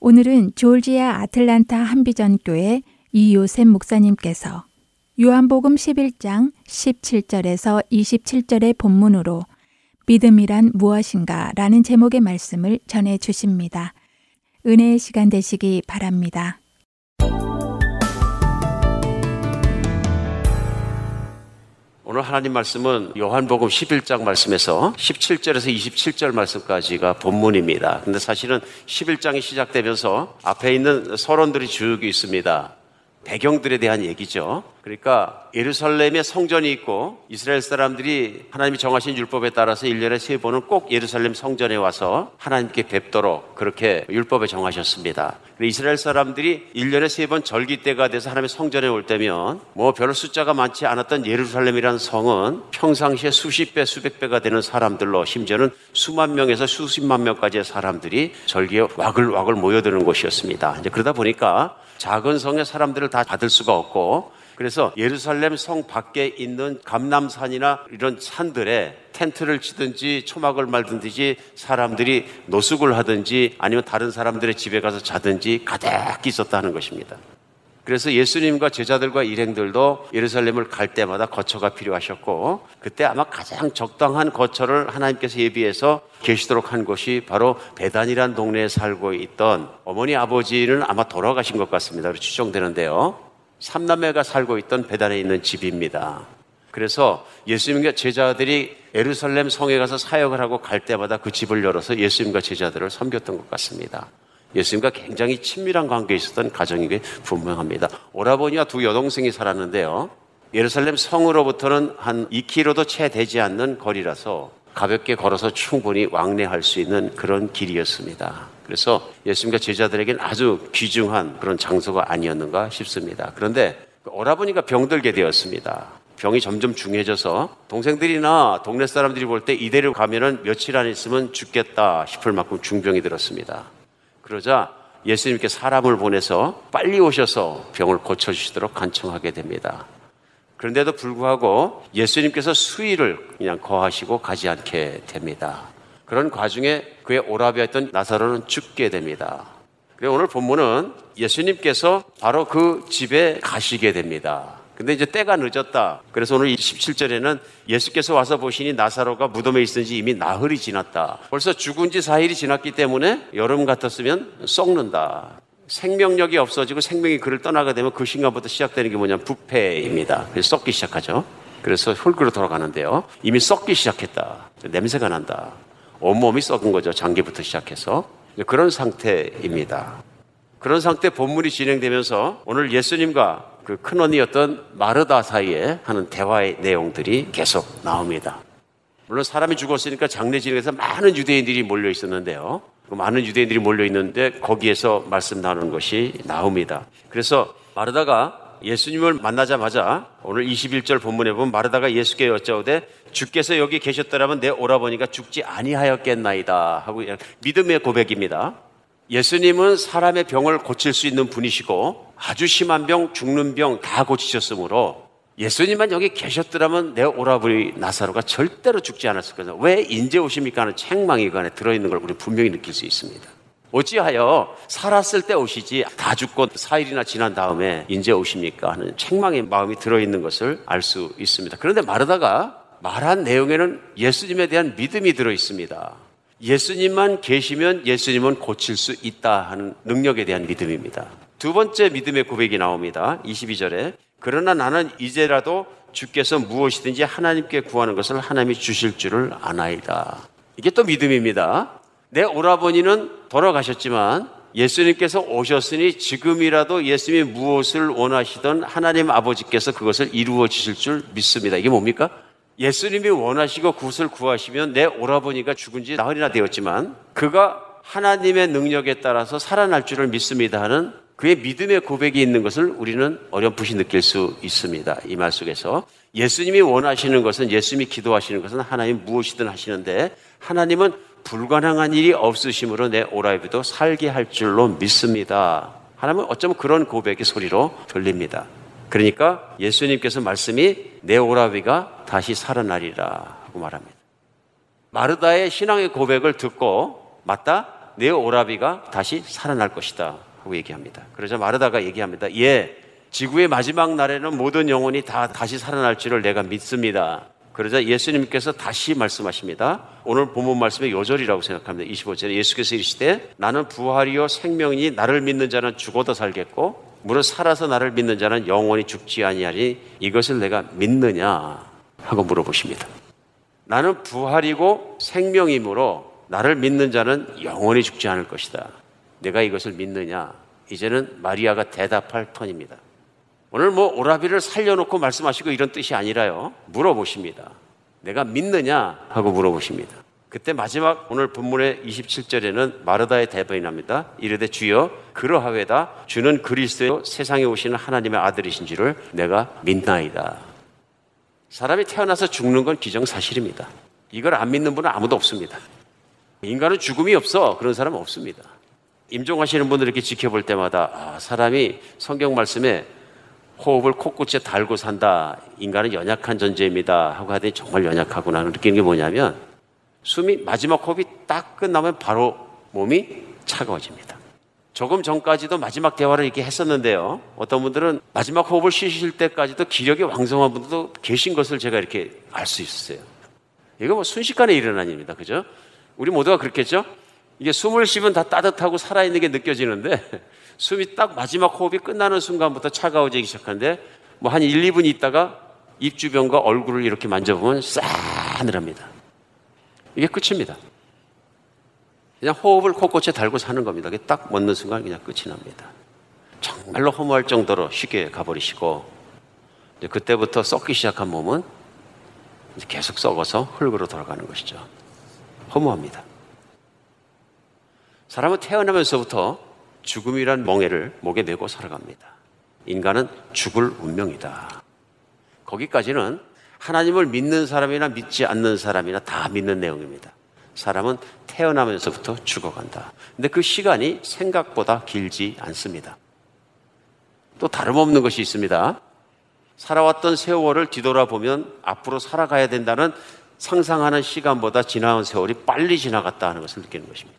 오늘은 조지아 아틀란타 한비전교회 이요셉 목사님께서 요한복음 십일 장 십칠 절에서 이십칠 절의 본문으로 믿음이란 무엇인가 라는 제목의 말씀을 전해 주십니다. 은혜의 시간 되시기 바랍니다. 오늘 하나님 말씀은 요한복음 십일 장 말씀에서 십칠 절에서 이십칠 절 말씀까지가 본문입니다. 근데 사실은 십일 장이 시작되면서 앞에 있는 서론들이 쭉 있습니다. 배경들에 대한 얘기죠. 그러니까 예루살렘에 성전이 있고 이스라엘 사람들이 하나님이 정하신 율법에 따라서 일 년에 세 번은 꼭 예루살렘 성전에 와서 하나님께 뵙도록 그렇게 율법에 정하셨습니다. 이스라엘 사람들이 일 년에 세 번 절기 때가 돼서 하나님의 성전에 올 때면 뭐 별로 숫자가 많지 않았던 예루살렘이라는 성은 평상시에 수십 배, 수백 배가 되는 사람들로 심지어는 수만 명에서 수십만 명까지의 사람들이 절기에 와글와글 모여드는 곳이었습니다. 이제 그러다 보니까 작은 성의 사람들을 다 받을 수가 없고 그래서 예루살렘 성 밖에 있는 감람산이나 이런 산들에 텐트를 치든지 초막을 말든지 사람들이 노숙을 하든지 아니면 다른 사람들의 집에 가서 자든지 가득히 있었다는 것입니다. 그래서 예수님과 제자들과 일행들도 예루살렘을 갈 때마다 거처가 필요하셨고 그때 아마 가장 적당한 거처를 하나님께서 예비해서 계시도록 한 곳이 바로 베다니라는 동네에 살고 있던 어머니 아버지는 아마 돌아가신 것 같습니다. 추정되는데요. 삼남매가 살고 있던 베다니에 있는 집입니다. 그래서 예수님과 제자들이 예루살렘 성에 가서 사역을 하고 갈 때마다 그 집을 열어서 예수님과 제자들을 섬겼던 것 같습니다. 예수님과 굉장히 친밀한 관계에 있었던 가정인 게 분명합니다. 오라버니와 두 여동생이 살았는데요. 예루살렘 성으로부터는 한 이 킬로미터도 채 되지 않는 거리라서 가볍게 걸어서 충분히 왕래할 수 있는 그런 길이었습니다. 그래서 예수님과 제자들에게는 아주 귀중한 그런 장소가 아니었는가 싶습니다. 그런데 오라버니가 병들게 되었습니다. 병이 점점 중해져서 동생들이나 동네 사람들이 볼 때 이대로 가면은 며칠 안 있으면 죽겠다 싶을 만큼 중병이 들었습니다. 그러자 예수님께 사람을 보내서 빨리 오셔서 병을 고쳐주시도록 간청하게 됩니다. 그런데도 불구하고 예수님께서 수위를 그냥 거하시고 가지 않게 됩니다. 그런 과중에 그의 오라비였던 나사로는 죽게 됩니다. 그리고 오늘 본문은 예수님께서 바로 그 집에 가시게 됩니다. 근데 이제 때가 늦었다. 그래서 오늘 십칠 절에는 예수께서 와서 보시니 나사로가 무덤에 있은 지 이미 나흘이 지났다. 벌써 죽은 지 사흘이 지났기 때문에 여름 같았으면 썩는다. 생명력이 없어지고 생명이 그를 떠나게 되면 그 순간부터 시작되는 게 뭐냐면 부패입니다. 그래서 썩기 시작하죠. 그래서 흙으로 돌아가는데요. 이미 썩기 시작했다. 냄새가 난다. 온몸이 썩은 거죠. 장기부터 시작해서. 그런 상태입니다. 그런 상태 본문이 진행되면서 오늘 예수님과 그 큰언니였던 마르다 사이에 하는 대화의 내용들이 계속 나옵니다. 물론 사람이 죽었으니까 장례진에서 많은 유대인들이 몰려 있었는데요. 많은 유대인들이 몰려 있는데 거기에서 말씀 나누는 것이 나옵니다. 그래서 마르다가 예수님을 만나자마자 오늘 이십일 절 본문에 보면 마르다가 예수께 여쭤오되 주께서 여기 계셨더라면 내 오라버니가 죽지 아니하였겠나이다 하고 믿음의 고백입니다. 예수님은 사람의 병을 고칠 수 있는 분이시고 아주 심한 병, 죽는 병 다 고치셨으므로 예수님만 여기 계셨더라면 내 오라버니 나사로가 절대로 죽지 않았을 거다. 왜 인제 오십니까 하는 책망이 그 안에 들어있는 걸 우리 분명히 느낄 수 있습니다. 어찌하여 살았을 때 오시지 다 죽고 사흘이나 지난 다음에 인제 오십니까 하는 책망의 마음이 들어있는 것을 알 수 있습니다. 그런데 마르다가 말한 내용에는 예수님에 대한 믿음이 들어있습니다. 예수님만 계시면 예수님은 고칠 수 있다 하는 능력에 대한 믿음입니다. 두 번째 믿음의 고백이 나옵니다. 이십이 절에 그러나 나는 이제라도 주께서 무엇이든지 하나님께 구하는 것을 하나님이 주실 줄을 아나이다. 이게 또 믿음입니다. 내 오라버니는 돌아가셨지만 예수님께서 오셨으니 지금이라도 예수님이 무엇을 원하시던 하나님 아버지께서 그것을 이루어 주실 줄 믿습니다. 이게 뭡니까? 예수님이 원하시고 그것을 구하시면 내 오라버니가 죽은 지 나흘이나 되었지만 그가 하나님의 능력에 따라서 살아날 줄을 믿습니다 하는 그의 믿음의 고백이 있는 것을 우리는 어렴풋이 느낄 수 있습니다. 이 말 속에서 예수님이 원하시는 것은 예수님이 기도하시는 것은 하나님 무엇이든 하시는데 하나님은 불가능한 일이 없으심으로 내 오라비도 살게 할 줄로 믿습니다. 하나님은 어쩌면 그런 고백의 소리로 들립니다. 그러니까 예수님께서 말씀이 내 오라비가 다시 살아나리라 하고 말합니다. 마르다의 신앙의 고백을 듣고 맞다? 내 오라비가 다시 살아날 것이다 하고 얘기합니다. 그러자 마르다가 얘기합니다. 예, 지구의 마지막 날에는 모든 영혼이 다 다시 살아날 줄을 내가 믿습니다. 그러자 예수님께서 다시 말씀하십니다. 오늘 본문 말씀의 요절이라고 생각합니다. 이십오 절에 예수께서 이르시되 나는 부활이요 생명이니 나를 믿는 자는 죽어도 살겠고 무릇 살아서 나를 믿는 자는 영원히 죽지 아니하니 이것을 내가 믿느냐 하고 물어보십니다. 나는 부활이고 생명이므로 나를 믿는 자는 영원히 죽지 않을 것이다. 내가 이것을 믿느냐? 이제는 마리아가 대답할 턴입니다. 오늘 뭐 오라비를 살려놓고 말씀하시고 이런 뜻이 아니라요. 물어보십니다. 내가 믿느냐? 하고 물어보십니다. 그때 마지막 오늘 본문의 이십칠 절에는 마르다의 대변이 납니다. 이르되 주여 그러하외다. 주는 그리스도요 세상에 오시는 하나님의 아들이신 줄을 내가 믿나이다. 사람이 태어나서 죽는 건 기정사실입니다. 이걸 안 믿는 분은 아무도 없습니다. 인간은 죽음이 없어. 그런 사람은 없습니다. 임종하시는 분들 이렇게 지켜볼 때마다 아, 사람이 성경 말씀에 호흡을 코끝에 달고 산다. 인간은 연약한 존재입니다. 하고 하더니 정말 연약하구나. 느끼는 게 뭐냐면 숨이 마지막 호흡이 딱 끝나면 바로 몸이 차가워집니다. 조금 전까지도 마지막 대화를 이렇게 했었는데요. 어떤 분들은 마지막 호흡을 쉬실 때까지도 기력이 왕성한 분들도 계신 것을 제가 이렇게 알 수 있었어요. 이거 뭐 순식간에 일어난 일입니다. 그죠? 우리 모두가 그렇겠죠? 이게 숨을 쉬면 다 따뜻하고 살아있는 게 느껴지는데 숨이 딱 마지막 호흡이 끝나는 순간부터 차가워지기 시작하는데 뭐 한 일, 이 분 있다가 입 주변과 얼굴을 이렇게 만져보면 싸늘합니다. 이게 끝입니다. 그냥 호흡을 코끝에 달고 사는 겁니다. 그게 딱 멎는 순간 그냥 끝이 납니다. 정말로 허무할 정도로 쉽게 가버리시고 이제 그때부터 썩기 시작한 몸은 이제 계속 썩어서 흙으로 돌아가는 것이죠. 허무합니다. 사람은 태어나면서부터 죽음이란 멍에를 목에 메고 살아갑니다. 인간은 죽을 운명이다. 거기까지는 하나님을 믿는 사람이나 믿지 않는 사람이나 다 믿는 내용입니다. 사람은 태어나면서부터 죽어간다. 근데 그 시간이 생각보다 길지 않습니다. 또 다름없는 것이 있습니다. 살아왔던 세월을 뒤돌아보면 앞으로 살아가야 된다는 상상하는 시간보다 지나온 세월이 빨리 지나갔다 하는 것을 느끼는 것입니다.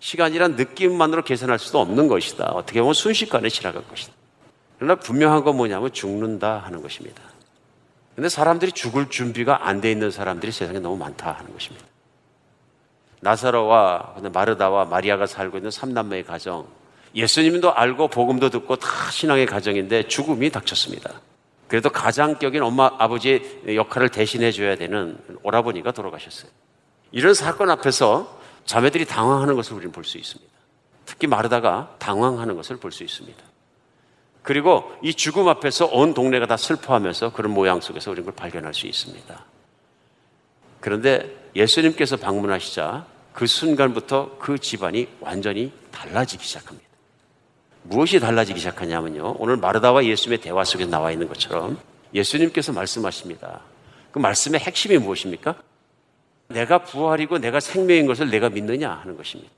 시간이란 느낌만으로 계산할 수도 없는 것이다. 어떻게 보면 순식간에 지나갈 것이다. 그러나 분명한 건 뭐냐면 죽는다 하는 것입니다. 그런데 사람들이 죽을 준비가 안 돼 있는 사람들이 세상에 너무 많다 하는 것입니다. 나사로와 마르다와 마리아가 살고 있는 삼남매의 가정, 예수님도 알고 복음도 듣고 다 신앙의 가정인데 죽음이 닥쳤습니다. 그래도 가장격인 엄마, 아버지의 역할을 대신해 줘야 되는 오라버니가 돌아가셨어요. 이런 사건 앞에서 자매들이 당황하는 것을 우리는 볼 수 있습니다. 특히 마르다가 당황하는 것을 볼 수 있습니다. 그리고 이 죽음 앞에서 온 동네가 다 슬퍼하면서 그런 모양 속에서 우리는 그걸 발견할 수 있습니다. 그런데 예수님께서 방문하시자 그 순간부터 그 집안이 완전히 달라지기 시작합니다. 무엇이 달라지기 시작하냐면요. 오늘 마르다와 예수님의 대화 속에 나와 있는 것처럼 예수님께서 말씀하십니다. 그 말씀의 핵심이 무엇입니까? 내가 부활이고 내가 생명인 것을 내가 믿느냐 하는 것입니다.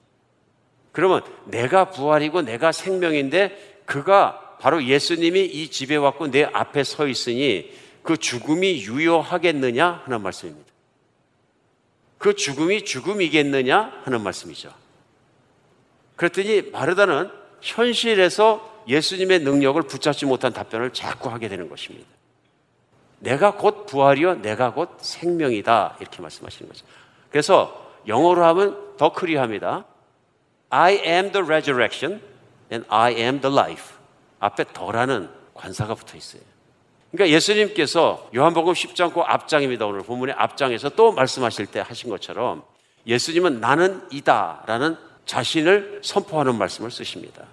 그러면 내가 부활이고 내가 생명인데 그가 바로 예수님이 이 집에 왔고 내 앞에 서 있으니 그 죽음이 유효하겠느냐 하는 말씀입니다. 그 죽음이 죽음이겠느냐 하는 말씀이죠. 그랬더니 마르다는 현실에서 예수님의 능력을 붙잡지 못한 답변을 자꾸 하게 되는 것입니다. 내가 곧 부활이요 내가 곧 생명이다 이렇게 말씀하시는 거죠. 그래서 영어로 하면 더 클리어합니다. I am the resurrection and I am the life. 앞에 더라는 관사가 붙어 있어요. 그러니까 예수님께서 요한복음 십 장 그 앞장입니다. 오늘 본문의 앞장에서 또 말씀하실 때 하신 것처럼 예수님은 나는 이다 라는 자신을 선포하는 말씀을 쓰십니다.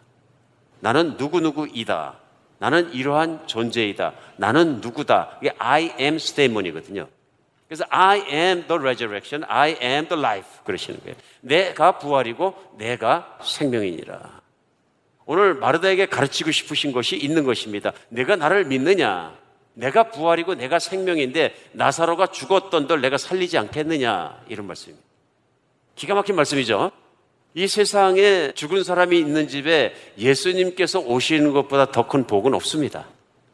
나는 누구누구이다. 나는 이러한 존재이다. 나는 누구다. 이게 I am statement이거든요. 그래서 I am the resurrection, I am the life 그러시는 거예요. 내가 부활이고 내가 생명이니라. 오늘 마르다에게 가르치고 싶으신 것이 있는 것입니다. 내가 나를 믿느냐? 내가 부활이고 내가 생명인데 나사로가 죽었던 널 내가 살리지 않겠느냐? 이런 말씀입니다. 기가 막힌 말씀이죠. 이 세상에 죽은 사람이 있는 집에 예수님께서 오시는 것보다 더 큰 복은 없습니다.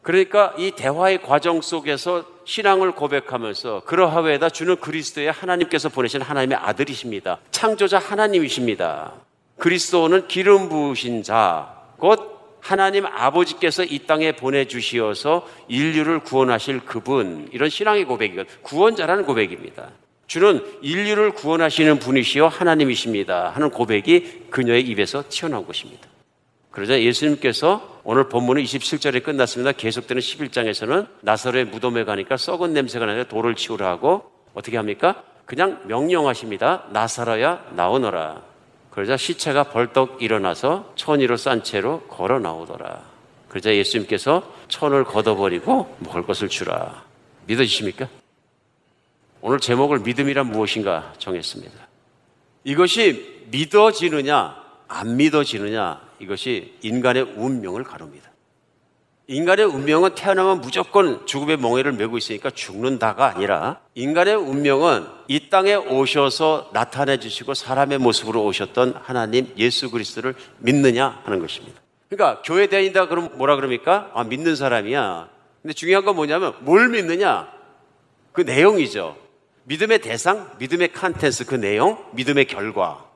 그러니까 이 대화의 과정 속에서 신앙을 고백하면서 그러하외다 주는 그리스도의 하나님께서 보내신 하나님의 아들이십니다. 창조자 하나님이십니다. 그리스도는 기름 부으신 자, 곧 하나님 아버지께서 이 땅에 보내주시어서 인류를 구원하실 그분, 이런 신앙의 고백이거든요. 구원자라는 고백입니다. 주는 인류를 구원하시는 분이시여 하나님이십니다 하는 고백이 그녀의 입에서 튀어나온 것입니다. 그러자 예수님께서, 오늘 본문은 이십칠 절에 끝났습니다. 계속되는 십일 장에서는 나사로의 무덤에 가니까 썩은 냄새가 나서 돌을 치우라 하고 어떻게 합니까? 그냥 명령하십니다. 나사로야 나오너라. 그러자 시체가 벌떡 일어나서 천이로 싼 채로 걸어 나오더라. 그러자 예수님께서 천을 걷어버리고 먹을 것을 주라. 믿어지십니까? 오늘 제목을 믿음이란 무엇인가 정했습니다. 이것이 믿어지느냐 안 믿어지느냐, 이것이 인간의 운명을 가룹니다. 인간의 운명은 태어나면 무조건 죽음의 멍에를 메고 있으니까 죽는다가 아니라, 인간의 운명은 이 땅에 오셔서 나타내 주시고 사람의 모습으로 오셨던 하나님 예수 그리스도를 믿느냐 하는 것입니다. 그러니까 교회 다닌다 그러면 뭐라 그럽니까? 아, 믿는 사람이야. 근데 중요한 건 뭐냐면 뭘 믿느냐, 그 내용이죠. 믿음의 대상, 믿음의 컨텐츠, 그 내용, 믿음의 결과.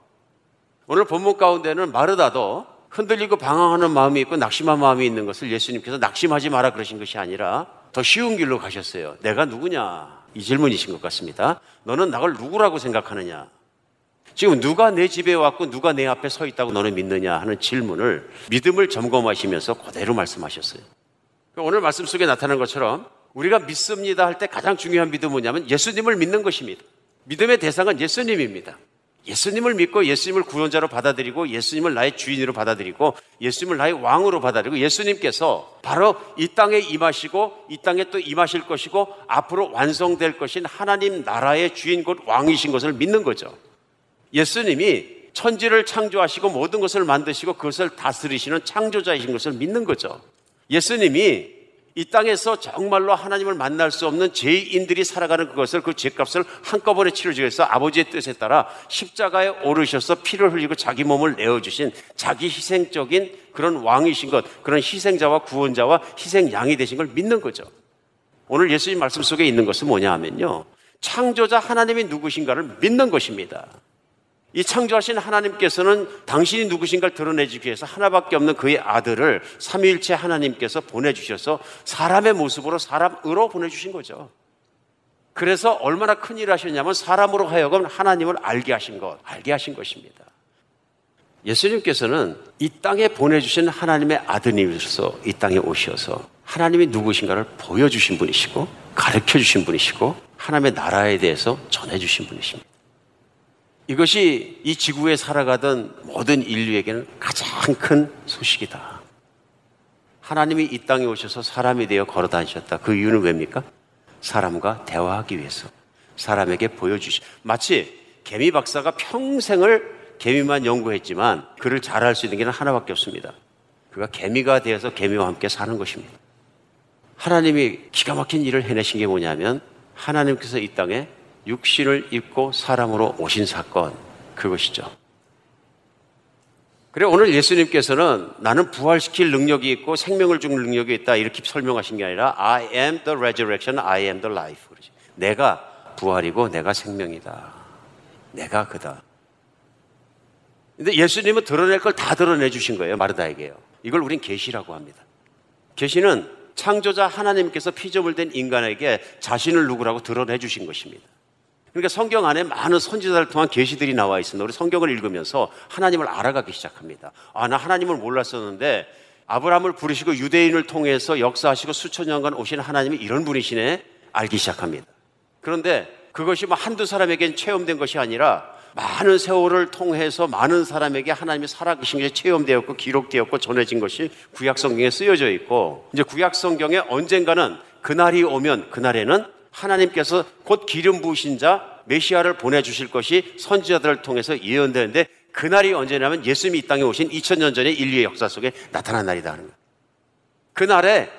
오늘 본문 가운데는 마르다도 흔들리고 방황하는 마음이 있고 낙심한 마음이 있는 것을 예수님께서 낙심하지 마라 그러신 것이 아니라 더 쉬운 길로 가셨어요. 내가 누구냐? 이 질문이신 것 같습니다. 너는 나를 누구라고 생각하느냐? 지금 누가 내 집에 왔고 누가 내 앞에 서 있다고 너는 믿느냐 하는 질문을, 믿음을 점검하시면서 그대로 말씀하셨어요. 오늘 말씀 속에 나타난 것처럼 우리가 믿습니다 할 때 가장 중요한 믿음은 뭐냐면 예수님을 믿는 것입니다. 믿음의 대상은 예수님입니다. 예수님을 믿고 예수님을 구원자로 받아들이고 예수님을 나의 주인으로 받아들이고 예수님을 나의 왕으로 받아들이고, 예수님께서 바로 이 땅에 임하시고 이 땅에 또 임하실 것이고 앞으로 완성될 것인 하나님 나라의 주인 곧 왕이신 것을 믿는 거죠. 예수님이 천지를 창조하시고 모든 것을 만드시고 그것을 다스리시는 창조자이신 것을 믿는 거죠. 예수님이 이 땅에서 정말로 하나님을 만날 수 없는 죄인들이 살아가는 그것을, 그 죄값을 한꺼번에 치러주기 위해서 아버지의 뜻에 따라 십자가에 오르셔서 피를 흘리고 자기 몸을 내어주신 자기 희생적인 그런 왕이신 것, 그런 희생자와 구원자와 희생양이 되신 걸 믿는 거죠. 오늘 예수님 말씀 속에 있는 것은 뭐냐 하면요, 창조자 하나님이 누구신가를 믿는 것입니다. 이 창조하신 하나님께서는 당신이 누구신가를 드러내주기 위해서 하나밖에 없는 그의 아들을 삼위일체 하나님께서 보내주셔서 사람의 모습으로, 사람으로 보내주신 거죠. 그래서 얼마나 큰 일을 하셨냐면 사람으로 하여금 하나님을 알게 하신 것, 알게 하신 것입니다. 예수님께서는 이 땅에 보내주신 하나님의 아드님으로서 이 땅에 오셔서 하나님이 누구신가를 보여주신 분이시고 가르쳐주신 분이시고 하나님의 나라에 대해서 전해주신 분이십니다. 이것이 이 지구에 살아가던 모든 인류에게는 가장 큰 소식이다. 하나님이 이 땅에 오셔서 사람이 되어 걸어 다니셨다. 그 이유는 왜입니까? 사람과 대화하기 위해서, 사람에게 보여주시, 마치 개미 박사가 평생을 개미만 연구했지만 그를 잘할 수 있는 게 하나밖에 없습니다. 그가 개미가 되어서 개미와 함께 사는 것입니다. 하나님이 기가 막힌 일을 해내신 게 뭐냐면, 하나님께서 이 땅에 육신을 입고 사람으로 오신 사건, 그것이죠. 그래, 오늘 예수님께서는 나는 부활시킬 능력이 있고 생명을 주는 능력이 있다 이렇게 설명하신 게 아니라 I am the resurrection, I am the life. 그러지. 내가 부활이고 내가 생명이다. 내가 그다. 근데 예수님은 드러낼 걸 다 드러내 주신 거예요, 마르다에게요. 이걸 우린 계시라고 합니다. 계시는 창조자 하나님께서 피조물 된 인간에게 자신을 누구라고 드러내 주신 것입니다. 그러니까 성경 안에 많은 선지자를 통한 계시들이 나와 있습니다. 우리 성경을 읽으면서 하나님을 알아가기 시작합니다. 아, 나 하나님을 몰랐었는데 아브라함을 부르시고 유대인을 통해서 역사하시고 수천 년간 오신 하나님이 이런 분이시네, 알기 시작합니다. 그런데 그것이 뭐 한두 사람에겐 체험된 것이 아니라 많은 세월을 통해서 많은 사람에게 하나님이 살아계신 게 체험되었고 기록되었고 전해진 것이 구약성경에 쓰여져 있고, 이제 구약성경에 언젠가는 그날이 오면, 그날에는 하나님께서 곧 기름 부으신 자 메시아를 보내주실 것이 선지자들을 통해서 예언되는데, 그날이 언제냐면 예수님이 이 땅에 오신 이천 년 전의 인류의 역사 속에 나타난 날이다 하는 거예요. 그날에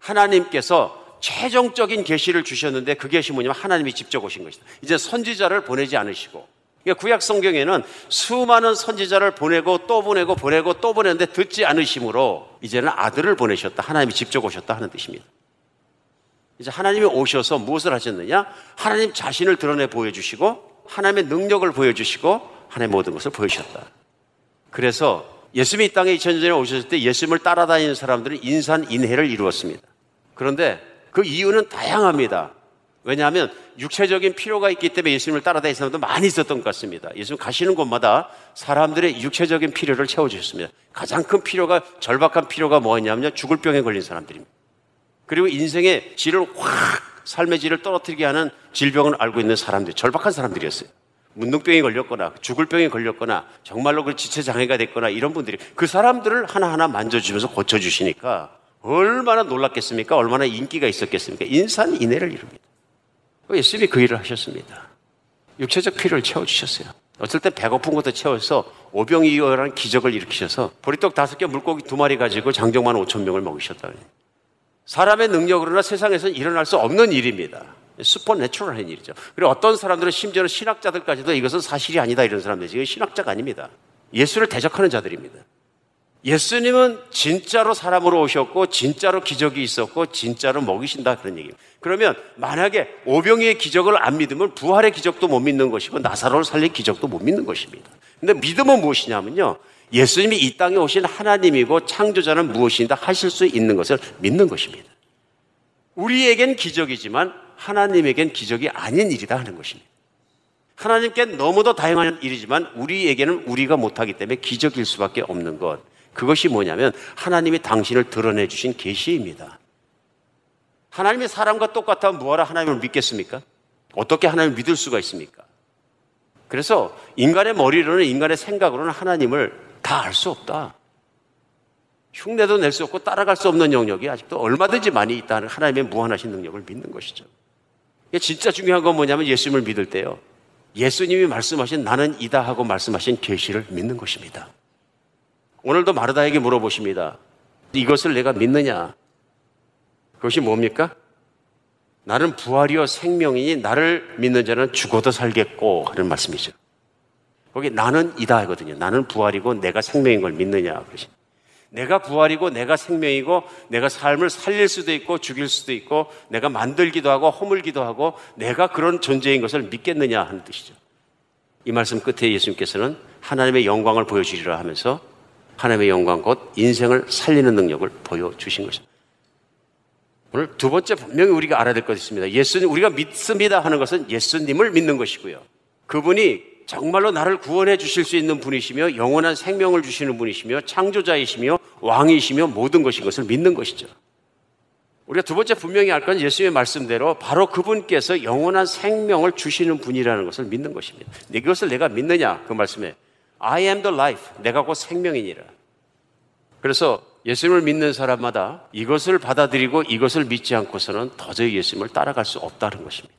하나님께서 최종적인 계시를 주셨는데 그 계시 뭐냐면 하나님이 직접 오신 것이다. 이제 선지자를 보내지 않으시고, 그러니까 구약 성경에는 수많은 선지자를 보내고 또 보내고 보내고 또 보내는데 듣지 않으심으로 이제는 아들을 보내셨다, 하나님이 직접 오셨다 하는 뜻입니다. 이제 하나님이 오셔서 무엇을 하셨느냐? 하나님 자신을 드러내 보여주시고 하나님의 능력을 보여주시고 하나님의 모든 것을 보여주셨다. 그래서 예수님이 이 땅에 이천 년 전에 오셨을 때 예수님을 따라다니는 사람들은 인산인해를 이루었습니다. 그런데 그 이유는 다양합니다. 왜냐하면 육체적인 필요가 있기 때문에 예수님을 따라다니는 사람도 많이 있었던 것 같습니다. 예수님 가시는 곳마다 사람들의 육체적인 필요를 채워주셨습니다. 가장 큰 필요가, 절박한 필요가 뭐였냐면요, 죽을 병에 걸린 사람들입니다. 그리고 인생의 질을 확, 삶의 질을 떨어뜨리게 하는 질병을 앓고 있는 사람들, 절박한 사람들이었어요. 문둥병이 걸렸거나 죽을 병이 걸렸거나 정말로 그 지체장애가 됐거나 이런 분들이, 그 사람들을 하나하나 만져주면서 고쳐주시니까 얼마나 놀랐겠습니까? 얼마나 인기가 있었겠습니까? 인산인해를 이룹니다. 예수님이 그 일을 하셨습니다. 육체적 필요를 채워주셨어요. 어쩔 땐 배고픈 것도 채워서 오병이어라는 기적을 일으키셔서 보리떡 다섯 개 물고기 두 마리 가지고 장정만 오천 명을 먹이셨다. 사람의 능력으로나 세상에서는 일어날 수 없는 일입니다. 슈퍼내추럴한 일이죠. 그리고 어떤 사람들은, 심지어는 신학자들까지도 이것은 사실이 아니다 이런 사람들, 지금 신학자가 아닙니다. 예수를 대적하는 자들입니다. 예수님은 진짜로 사람으로 오셨고 진짜로 기적이 있었고 진짜로 먹이신다 그런 얘기예요. 그러면 만약에 오병이의 기적을 안 믿으면 부활의 기적도 못 믿는 것이고 나사로를 살린 기적도 못 믿는 것입니다. 근데 믿음은 무엇이냐면요, 예수님이 이 땅에 오신 하나님이고 창조자는 무엇인가 하실 수 있는 것을 믿는 것입니다. 우리에겐 기적이지만 하나님에겐 기적이 아닌 일이다 하는 것입니다. 하나님께 너무도 다양한 일이지만 우리에게는 우리가 못하기 때문에 기적일 수밖에 없는 것, 그것이 뭐냐면 하나님이 당신을 드러내 주신 계시입니다. 하나님이 사람과 똑같다면 뭐하러 하나님을 믿겠습니까? 어떻게 하나님을 믿을 수가 있습니까? 그래서 인간의 머리로는, 인간의 생각으로는 하나님을 다 알 수 없다. 흉내도 낼 수 없고 따라갈 수 없는 영역이 아직도 얼마든지 많이 있다는 하나님의 무한하신 능력을 믿는 것이죠. 진짜 중요한 건 뭐냐면 예수님을 믿을 때요, 예수님이 말씀하신 나는 이다 하고 말씀하신 계시를 믿는 것입니다. 오늘도 마르다에게 물어보십니다. 이것을 내가 믿느냐? 그것이 뭡니까? 나는 부활이요 생명이니 나를 믿는 자는 죽어도 살겠고 하는 말씀이죠. 거기 나는 이다 하거든요. 나는 부활이고 내가 생명인 걸 믿느냐? 그러시. 내가 부활이고 내가 생명이고 내가 삶을 살릴 수도 있고 죽일 수도 있고 내가 만들기도 하고 허물기도 하고 내가 그런 존재인 것을 믿겠느냐 하는 뜻이죠. 이 말씀 끝에 예수님께서는 하나님의 영광을 보여주리라 하면서 하나님의 영광 곧 인생을 살리는 능력을 보여주신 것입니다. 오늘 두 번째 분명히 우리가 알아야 될 것이 있습니다. 예수님, 우리가 믿습니다 하는 것은 예수님을 믿는 것이고요, 그분이 정말로 나를 구원해 주실 수 있는 분이시며 영원한 생명을 주시는 분이시며 창조자이시며 왕이시며 모든 것인 것을 믿는 것이죠. 우리가 두 번째 분명히 알 건 예수님의 말씀대로 바로 그분께서 영원한 생명을 주시는 분이라는 것을 믿는 것입니다. 이것을 내가 믿느냐, 그 말씀에 I am the life, 내가 곧 생명이니라. 그래서 예수님을 믿는 사람마다 이것을 받아들이고 이것을 믿지 않고서는 도저히 예수님을 따라갈 수 없다는 것입니다.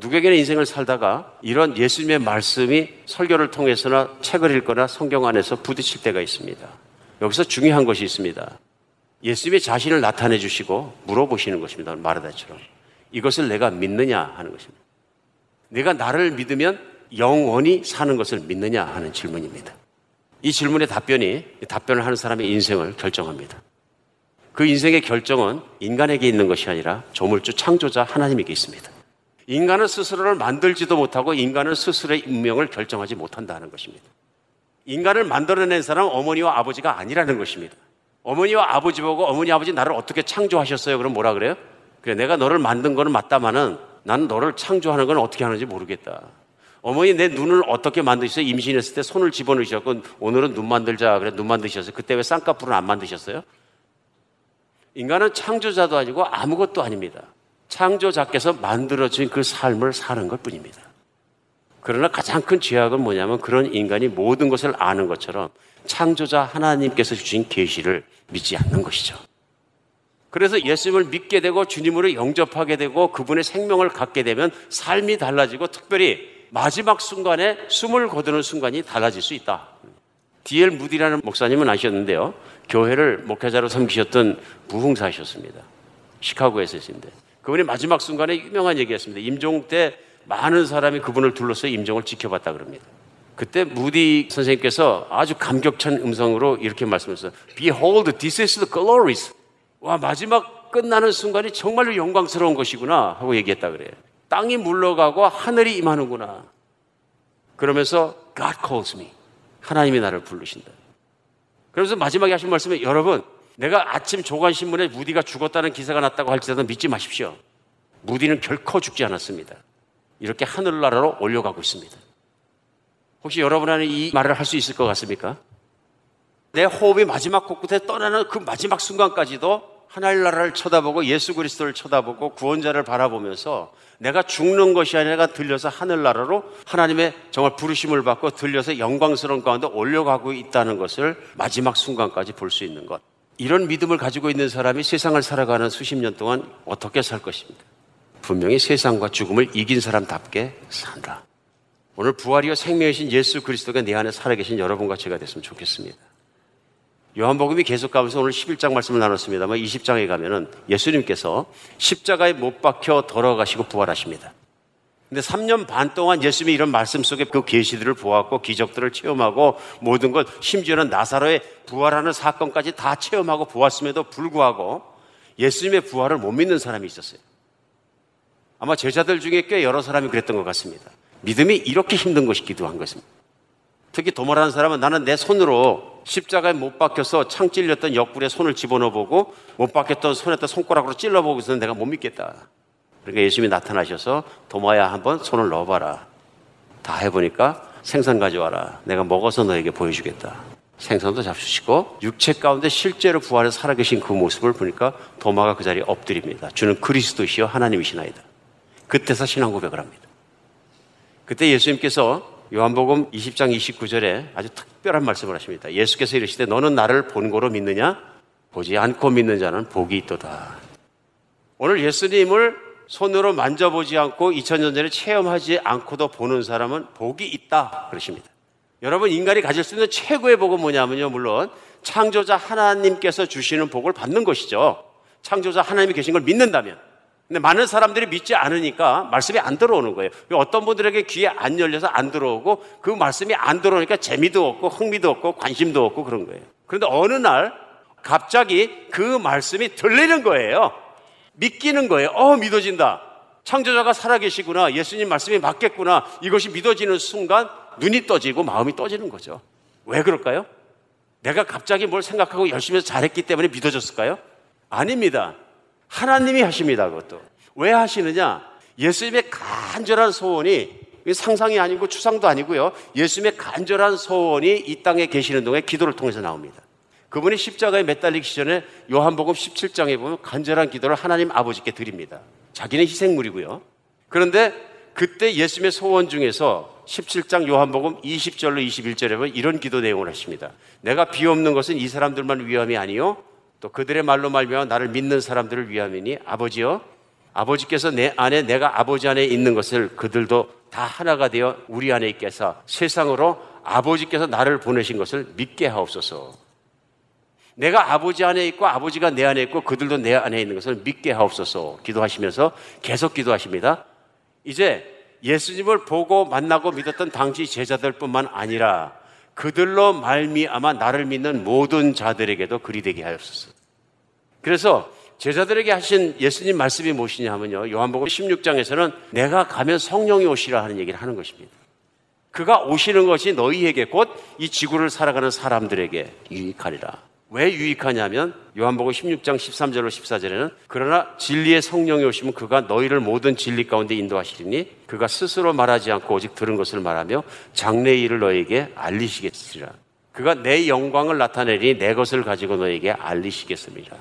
누구에게나 인생을 살다가 이런 예수님의 말씀이 설교를 통해서나 책을 읽거나 성경 안에서 부딪힐 때가 있습니다. 여기서 중요한 것이 있습니다. 예수님이 자신을 나타내 주시고 물어보시는 것입니다. 마르다처럼 이것을 내가 믿느냐 하는 것입니다. 내가 나를 믿으면 영원히 사는 것을 믿느냐 하는 질문입니다. 이 질문의 답변이, 답변을 하는 사람의 인생을 결정합니다. 그 인생의 결정은 인간에게 있는 것이 아니라 조물주 창조자 하나님에게 있습니다. 인간은 스스로를 만들지도 못하고 인간은 스스로의 운명을 결정하지 못한다는 것입니다. 인간을 만들어낸 사람은 어머니와 아버지가 아니라는 것입니다. 어머니와 아버지 보고 어머니 아버지 나를 어떻게 창조하셨어요? 그럼 뭐라 그래요? 그래, 내가 너를 만든 거는 맞다마는 나는 너를 창조하는 건 어떻게 하는지 모르겠다. 어머니 내 눈을 어떻게 만드셨어요? 임신했을 때 손을 집어넣으셨고 오늘은 눈 만들자 그래, 눈 만드셨어요. 그때 왜 쌍꺼풀은 안 만드셨어요? 인간은 창조자도 아니고 아무것도 아닙니다. 창조자께서 만들어준 그 삶을 사는 것 뿐입니다. 그러나 가장 큰 죄악은 뭐냐면 그런 인간이 모든 것을 아는 것처럼 창조자 하나님께서 주신 계시를 믿지 않는 것이죠. 그래서 예수님을 믿게 되고 주님으로 영접하게 되고 그분의 생명을 갖게 되면 삶이 달라지고 특별히 마지막 순간에 숨을 거두는 순간이 달라질 수 있다. 디엘 무디라는 목사님은 아셨는데요, 교회를 목회자로 섬기셨던 부흥사셨습니다. 시카고에서 있습니다. 그분이 마지막 순간에 유명한 얘기였습니다. 임종 때 많은 사람이 그분을 둘러서 임종을 지켜봤다 그럽니다. 그때 무디 선생님께서 아주 감격찬 음성으로 이렇게 말씀하셨어요. Behold, this is the glories. 와, 마지막 끝나는 순간이 정말로 영광스러운 것이구나 하고 얘기했다 그래요. 땅이 물러가고 하늘이 임하는구나. 그러면서 God calls me. 하나님이 나를 부르신다. 그러면서 마지막에 하신 말씀은, 여러분, 내가 아침 조간신문에 무디가 죽었다는 기사가 났다고 할지라도 믿지 마십시오. 무디는 결코 죽지 않았습니다. 이렇게 하늘나라로 올려가고 있습니다. 혹시 여러분 안에 이 말을 할 수 있을 것 같습니까? 내 호흡이 마지막 곳곳에 떠나는 그 마지막 순간까지도 하나님 나라를 쳐다보고 예수 그리스도를 쳐다보고 구원자를 바라보면서 내가 죽는 것이 아니라 내가 들려서 하늘나라로 하나님의 정말 부르심을 받고 들려서 영광스러운 가운데 올려가고 있다는 것을 마지막 순간까지 볼 수 있는 것, 이런 믿음을 가지고 있는 사람이 세상을 살아가는 수십 년 동안 어떻게 살 것입니까? 분명히 세상과 죽음을 이긴 사람답게 산다. 오늘 부활이요 생명이신 예수 그리스도가 내 안에 살아계신 여러분과 제가 됐으면 좋겠습니다. 요한복음이 계속 가면서 오늘 십일 장 말씀을 나눴습니다만 이십 장에 가면은 예수님께서 십자가에 못 박혀 돌아가시고 부활하십니다. 근데 삼 년 반 동안 예수님이 이런 말씀 속에 그 계시들을 보았고 기적들을 체험하고 모든 걸, 심지어는 나사로의 부활하는 사건까지 다 체험하고 보았음에도 불구하고 예수님의 부활을 못 믿는 사람이 있었어요. 아마 제자들 중에 꽤 여러 사람이 그랬던 것 같습니다. 믿음이 이렇게 힘든 것이기도 한 것입니다. 특히 도마라는 사람은 나는 내 손으로 십자가에 못 박혀서 창 찔렸던 옆구리에 손을 집어넣어보고 못 박혔던 손에다 손가락으로 찔러보고 있었는데 내가 못 믿겠다. 그러니까 예수님이 나타나셔서 도마야, 한번 손을 넣어봐라. 다 해보니까 생선 가져와라. 내가 먹어서 너에게 보여주겠다. 생선도 잡수시고 육체 가운데 실제로 부활해서 살아계신 그 모습을 보니까 도마가 그 자리에 엎드립니다. 주는 그리스도시여 하나님이시나이다. 그때서 신앙 고백을 합니다. 그때 예수님께서 요한복음 이십 장 이십구 절에 아주 특별한 말씀을 하십니다. 예수께서 이르시되 너는 나를 본고로 믿느냐? 보지 않고 믿는 자는 복이 있도다. 오늘 예수님을 손으로 만져보지 않고 이천 년 전에 체험하지 않고도 보는 사람은 복이 있다 그러십니다. 여러분, 인간이 가질 수 있는 최고의 복은 뭐냐면요, 물론 창조자 하나님께서 주시는 복을 받는 것이죠. 창조자 하나님이 계신 걸 믿는다면. 근데 많은 사람들이 믿지 않으니까 말씀이 안 들어오는 거예요. 어떤 분들에게 귀에 안 열려서 안 들어오고 그 말씀이 안 들어오니까 재미도 없고 흥미도 없고 관심도 없고 그런 거예요. 그런데 어느 날 갑자기 그 말씀이 들리는 거예요. 믿기는 거예요. 어, 믿어진다. 창조자가 살아계시구나. 예수님 말씀이 맞겠구나. 이것이 믿어지는 순간 눈이 떠지고 마음이 떠지는 거죠. 왜 그럴까요? 내가 갑자기 뭘 생각하고 열심히 해서 잘했기 때문에 믿어졌을까요? 아닙니다. 하나님이 하십니다. 그것도 왜 하시느냐, 예수님의 간절한 소원이, 상상이 아니고 추상도 아니고요, 예수님의 간절한 소원이 이 땅에 계시는 동안 기도를 통해서 나옵니다. 그분이 십자가에 매달리기 전에 요한복음 십칠 장에 보면 간절한 기도를 하나님 아버지께 드립니다. 자기는 희생물이고요. 그런데 그때 예수님의 소원 중에서 십칠 장 요한복음 이십 절로 이십일 절에 보면 이런 기도 내용을 하십니다. 내가 비옵는 것은 이 사람들만 위함이 아니요 또 그들의 말로 말미암아 나를 믿는 사람들을 위함이니 아버지여, 아버지께서 내 안에 내가 아버지 안에 있는 것을 그들도 다 하나가 되어 우리 안에 있게 하사 세상으로 아버지께서 나를 보내신 것을 믿게 하옵소서. 내가 아버지 안에 있고 아버지가 내 안에 있고 그들도 내 안에 있는 것을 믿게 하옵소서. 기도하시면서 계속 기도하십니다. 이제 예수님을 보고 만나고 믿었던 당시 제자들뿐만 아니라 그들로 말미암아 나를 믿는 모든 자들에게도 그리 되게 하였었어요. 그래서 제자들에게 하신 예수님 말씀이 무엇이냐 하면요, 요한복음 십육 장에서는 내가 가면 성령이 오시라 하는 얘기를 하는 것입니다. 그가 오시는 것이 너희에게 곧 이 지구를 살아가는 사람들에게 유익하리라. 왜 유익하냐면 요한복음 십육 장 십삼 절로 십사 절에는 그러나 진리의 성령이 오시면 그가 너희를 모든 진리 가운데 인도하시리니 그가 스스로 말하지 않고 오직 들은 것을 말하며 장래의 일을 너희에게 알리시겠으리라. 그가 내 영광을 나타내리니 내 것을 가지고 너희에게 알리시겠습니다.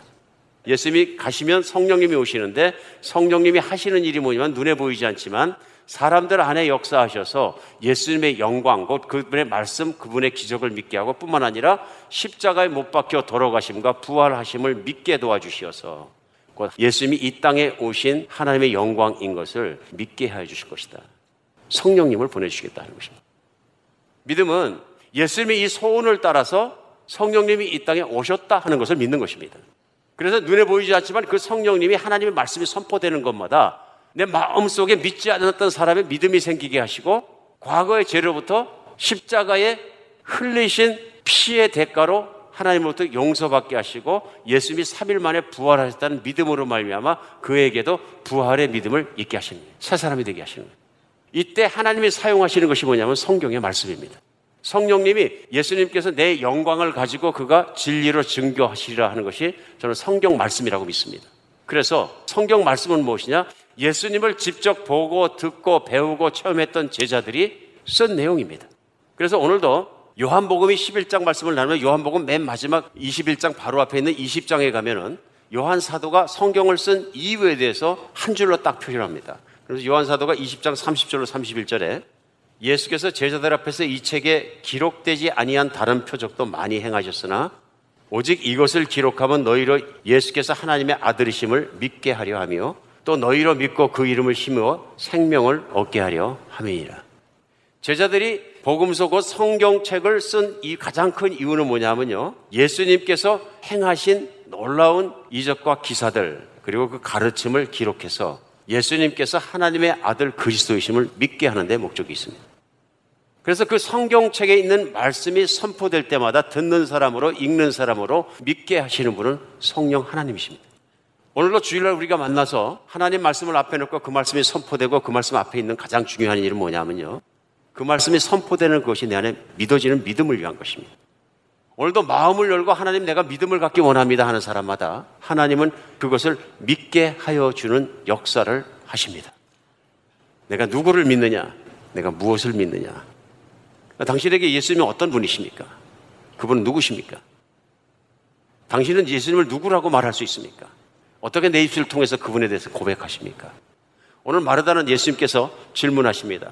예수님이 가시면 성령님이 오시는데 성령님이 하시는 일이 뭐냐면 눈에 보이지 않지만 사람들 안에 역사하셔서 예수님의 영광, 곧 그분의 말씀, 그분의 기적을 믿게 하고 뿐만 아니라 십자가에 못 박혀 돌아가심과 부활하심을 믿게 도와주시어서 곧 예수님이 이 땅에 오신 하나님의 영광인 것을 믿게 해 주실 것이다. 성령님을 보내주시겠다 하는 것입니다. 믿음은 예수님이 이 소원을 따라서 성령님이 이 땅에 오셨다 하는 것을 믿는 것입니다. 그래서 눈에 보이지 않지만 그 성령님이 하나님의 말씀이 선포되는 것마다 내 마음속에 믿지 않았던 사람의 믿음이 생기게 하시고 과거의 죄로부터 십자가에 흘리신 피의 대가로 하나님으로부터 용서받게 하시고 예수님이 삼 일 만에 부활하셨다는 믿음으로 말미암아 그에게도 부활의 믿음을 있게 하시는 거예요. 새 사람이 되게 하시는 거예요. 이때 하나님이 사용하시는 것이 뭐냐면 성경의 말씀입니다. 성령님이 예수님께서 내 영광을 가지고 그가 진리로 증거하시리라 하는 것이 저는 성경 말씀이라고 믿습니다. 그래서 성경 말씀은 무엇이냐? 예수님을 직접 보고 듣고 배우고 체험했던 제자들이 쓴 내용입니다. 그래서 오늘도 요한복음이 십일 장 말씀을 나누면 요한복음 맨 마지막 이십일 장 바로 앞에 있는 이십 장에 가면은 요한 사도가 성경을 쓴 이유에 대해서 한 줄로 딱 표현합니다. 그래서 요한 사도가 이십 장 삼십 절로 삼십일 절에 예수께서 제자들 앞에서 이 책에 기록되지 아니한 다른 표적도 많이 행하셨으나 오직 이것을 기록하면 너희로 예수께서 하나님의 아들이심을 믿게 하려 하며 또 너희로 믿고 그 이름을 힘입어 생명을 얻게 하려 함이니라. 제자들이 복음서 곧 성경책을 쓴 이 가장 큰 이유는 뭐냐면요, 예수님께서 행하신 놀라운 이적과 기사들 그리고 그 가르침을 기록해서 예수님께서 하나님의 아들 그리스도이심을 믿게 하는 데 목적이 있습니다. 그래서 그 성경책에 있는 말씀이 선포될 때마다 듣는 사람으로 읽는 사람으로 믿게 하시는 분은 성령 하나님이십니다. 오늘도 주일날 우리가 만나서 하나님 말씀을 앞에 놓고 그 말씀이 선포되고 그 말씀 앞에 있는 가장 중요한 일은 뭐냐면요, 그 말씀이 선포되는 것이 내 안에 믿어지는 믿음을 위한 것입니다. 오늘도 마음을 열고 하나님 내가 믿음을 갖기 원합니다 하는 사람마다 하나님은 그것을 믿게 하여 주는 역사를 하십니다. 내가 누구를 믿느냐? 내가 무엇을 믿느냐? 당신에게 예수님이 어떤 분이십니까? 그분은 누구십니까? 당신은 예수님을 누구라고 말할 수 있습니까? 어떻게 내 입술을 통해서 그분에 대해서 고백하십니까? 오늘 마르다는 예수님께서 질문하십니다.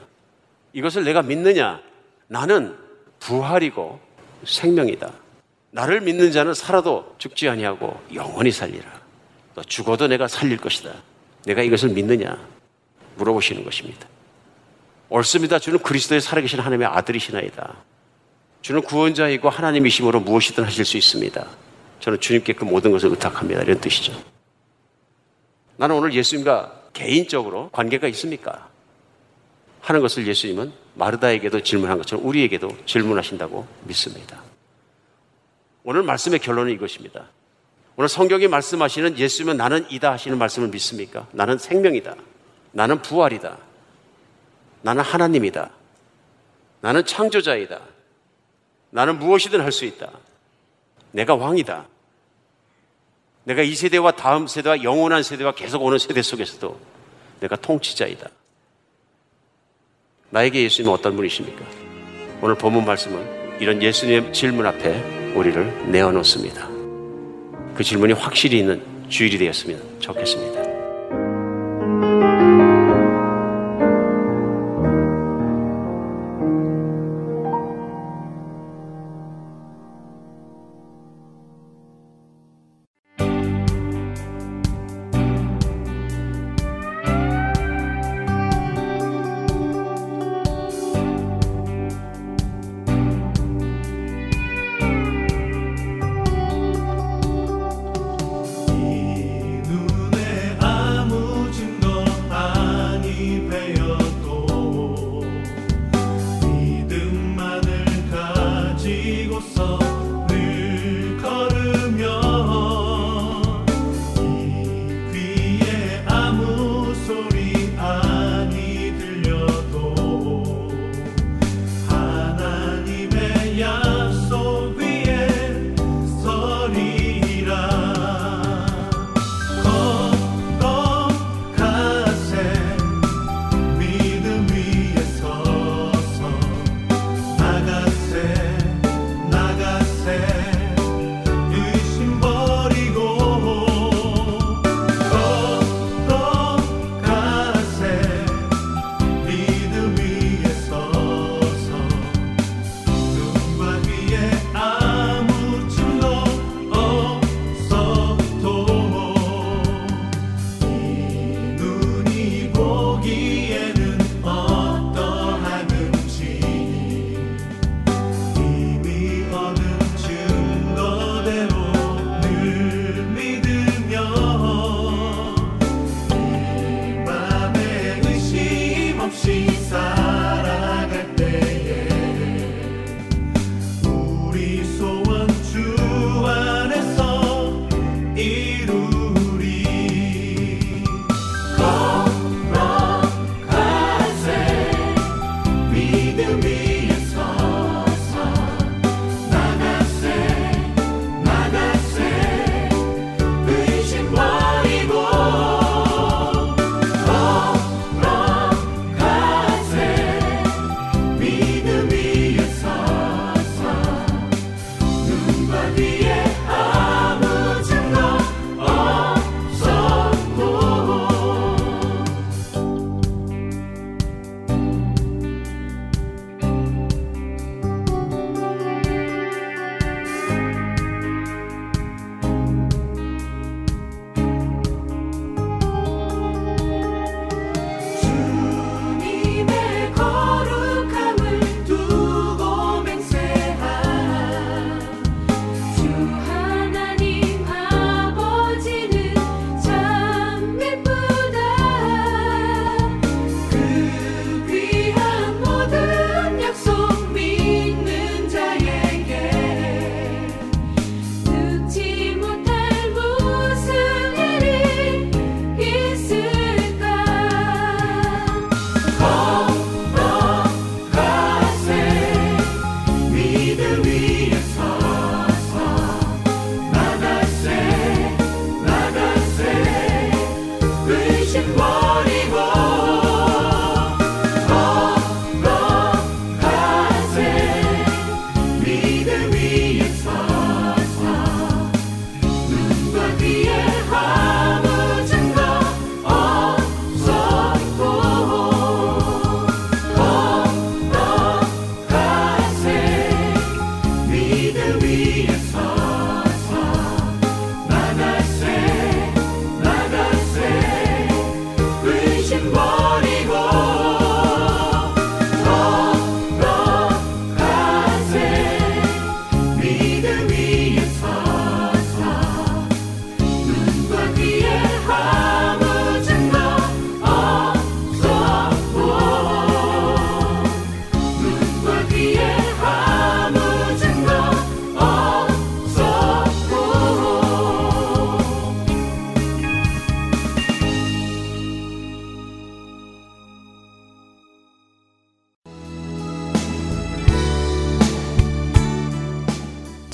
이것을 내가 믿느냐? 나는 부활이고 생명이다. 나를 믿는 자는 살아도 죽지 아니하고 영원히 살리라. 또 죽어도 내가 살릴 것이다. 내가 이것을 믿느냐? 물어보시는 것입니다. 옳습니다. 주는 그리스도의 살아계신 하나님의 아들이시나이다. 주는 구원자이고 하나님이심으로 무엇이든 하실 수 있습니다. 저는 주님께 그 모든 것을 의탁합니다. 이런 뜻이죠. 나는 오늘 예수님과 개인적으로 관계가 있습니까? 하는 것을 예수님은 마르다에게도 질문한 것처럼 우리에게도 질문하신다고 믿습니다. 오늘 말씀의 결론은 이것입니다. 오늘 성경이 말씀하시는 예수님은 나는 이다 하시는 말씀을 믿습니까? 나는 생명이다. 나는 부활이다. 나는 하나님이다. 나는 창조자이다. 나는 무엇이든 할 수 있다. 내가 왕이다. 내가 이 세대와 다음 세대와 영원한 세대와 계속 오는 세대 속에서도 내가 통치자이다. 나에게 예수님은 어떤 분이십니까? 오늘 본문 말씀은 이런 예수님의 질문 앞에 우리를 내어놓습니다. 그 질문이 확실히 있는 주일이 되었으면 좋겠습니다.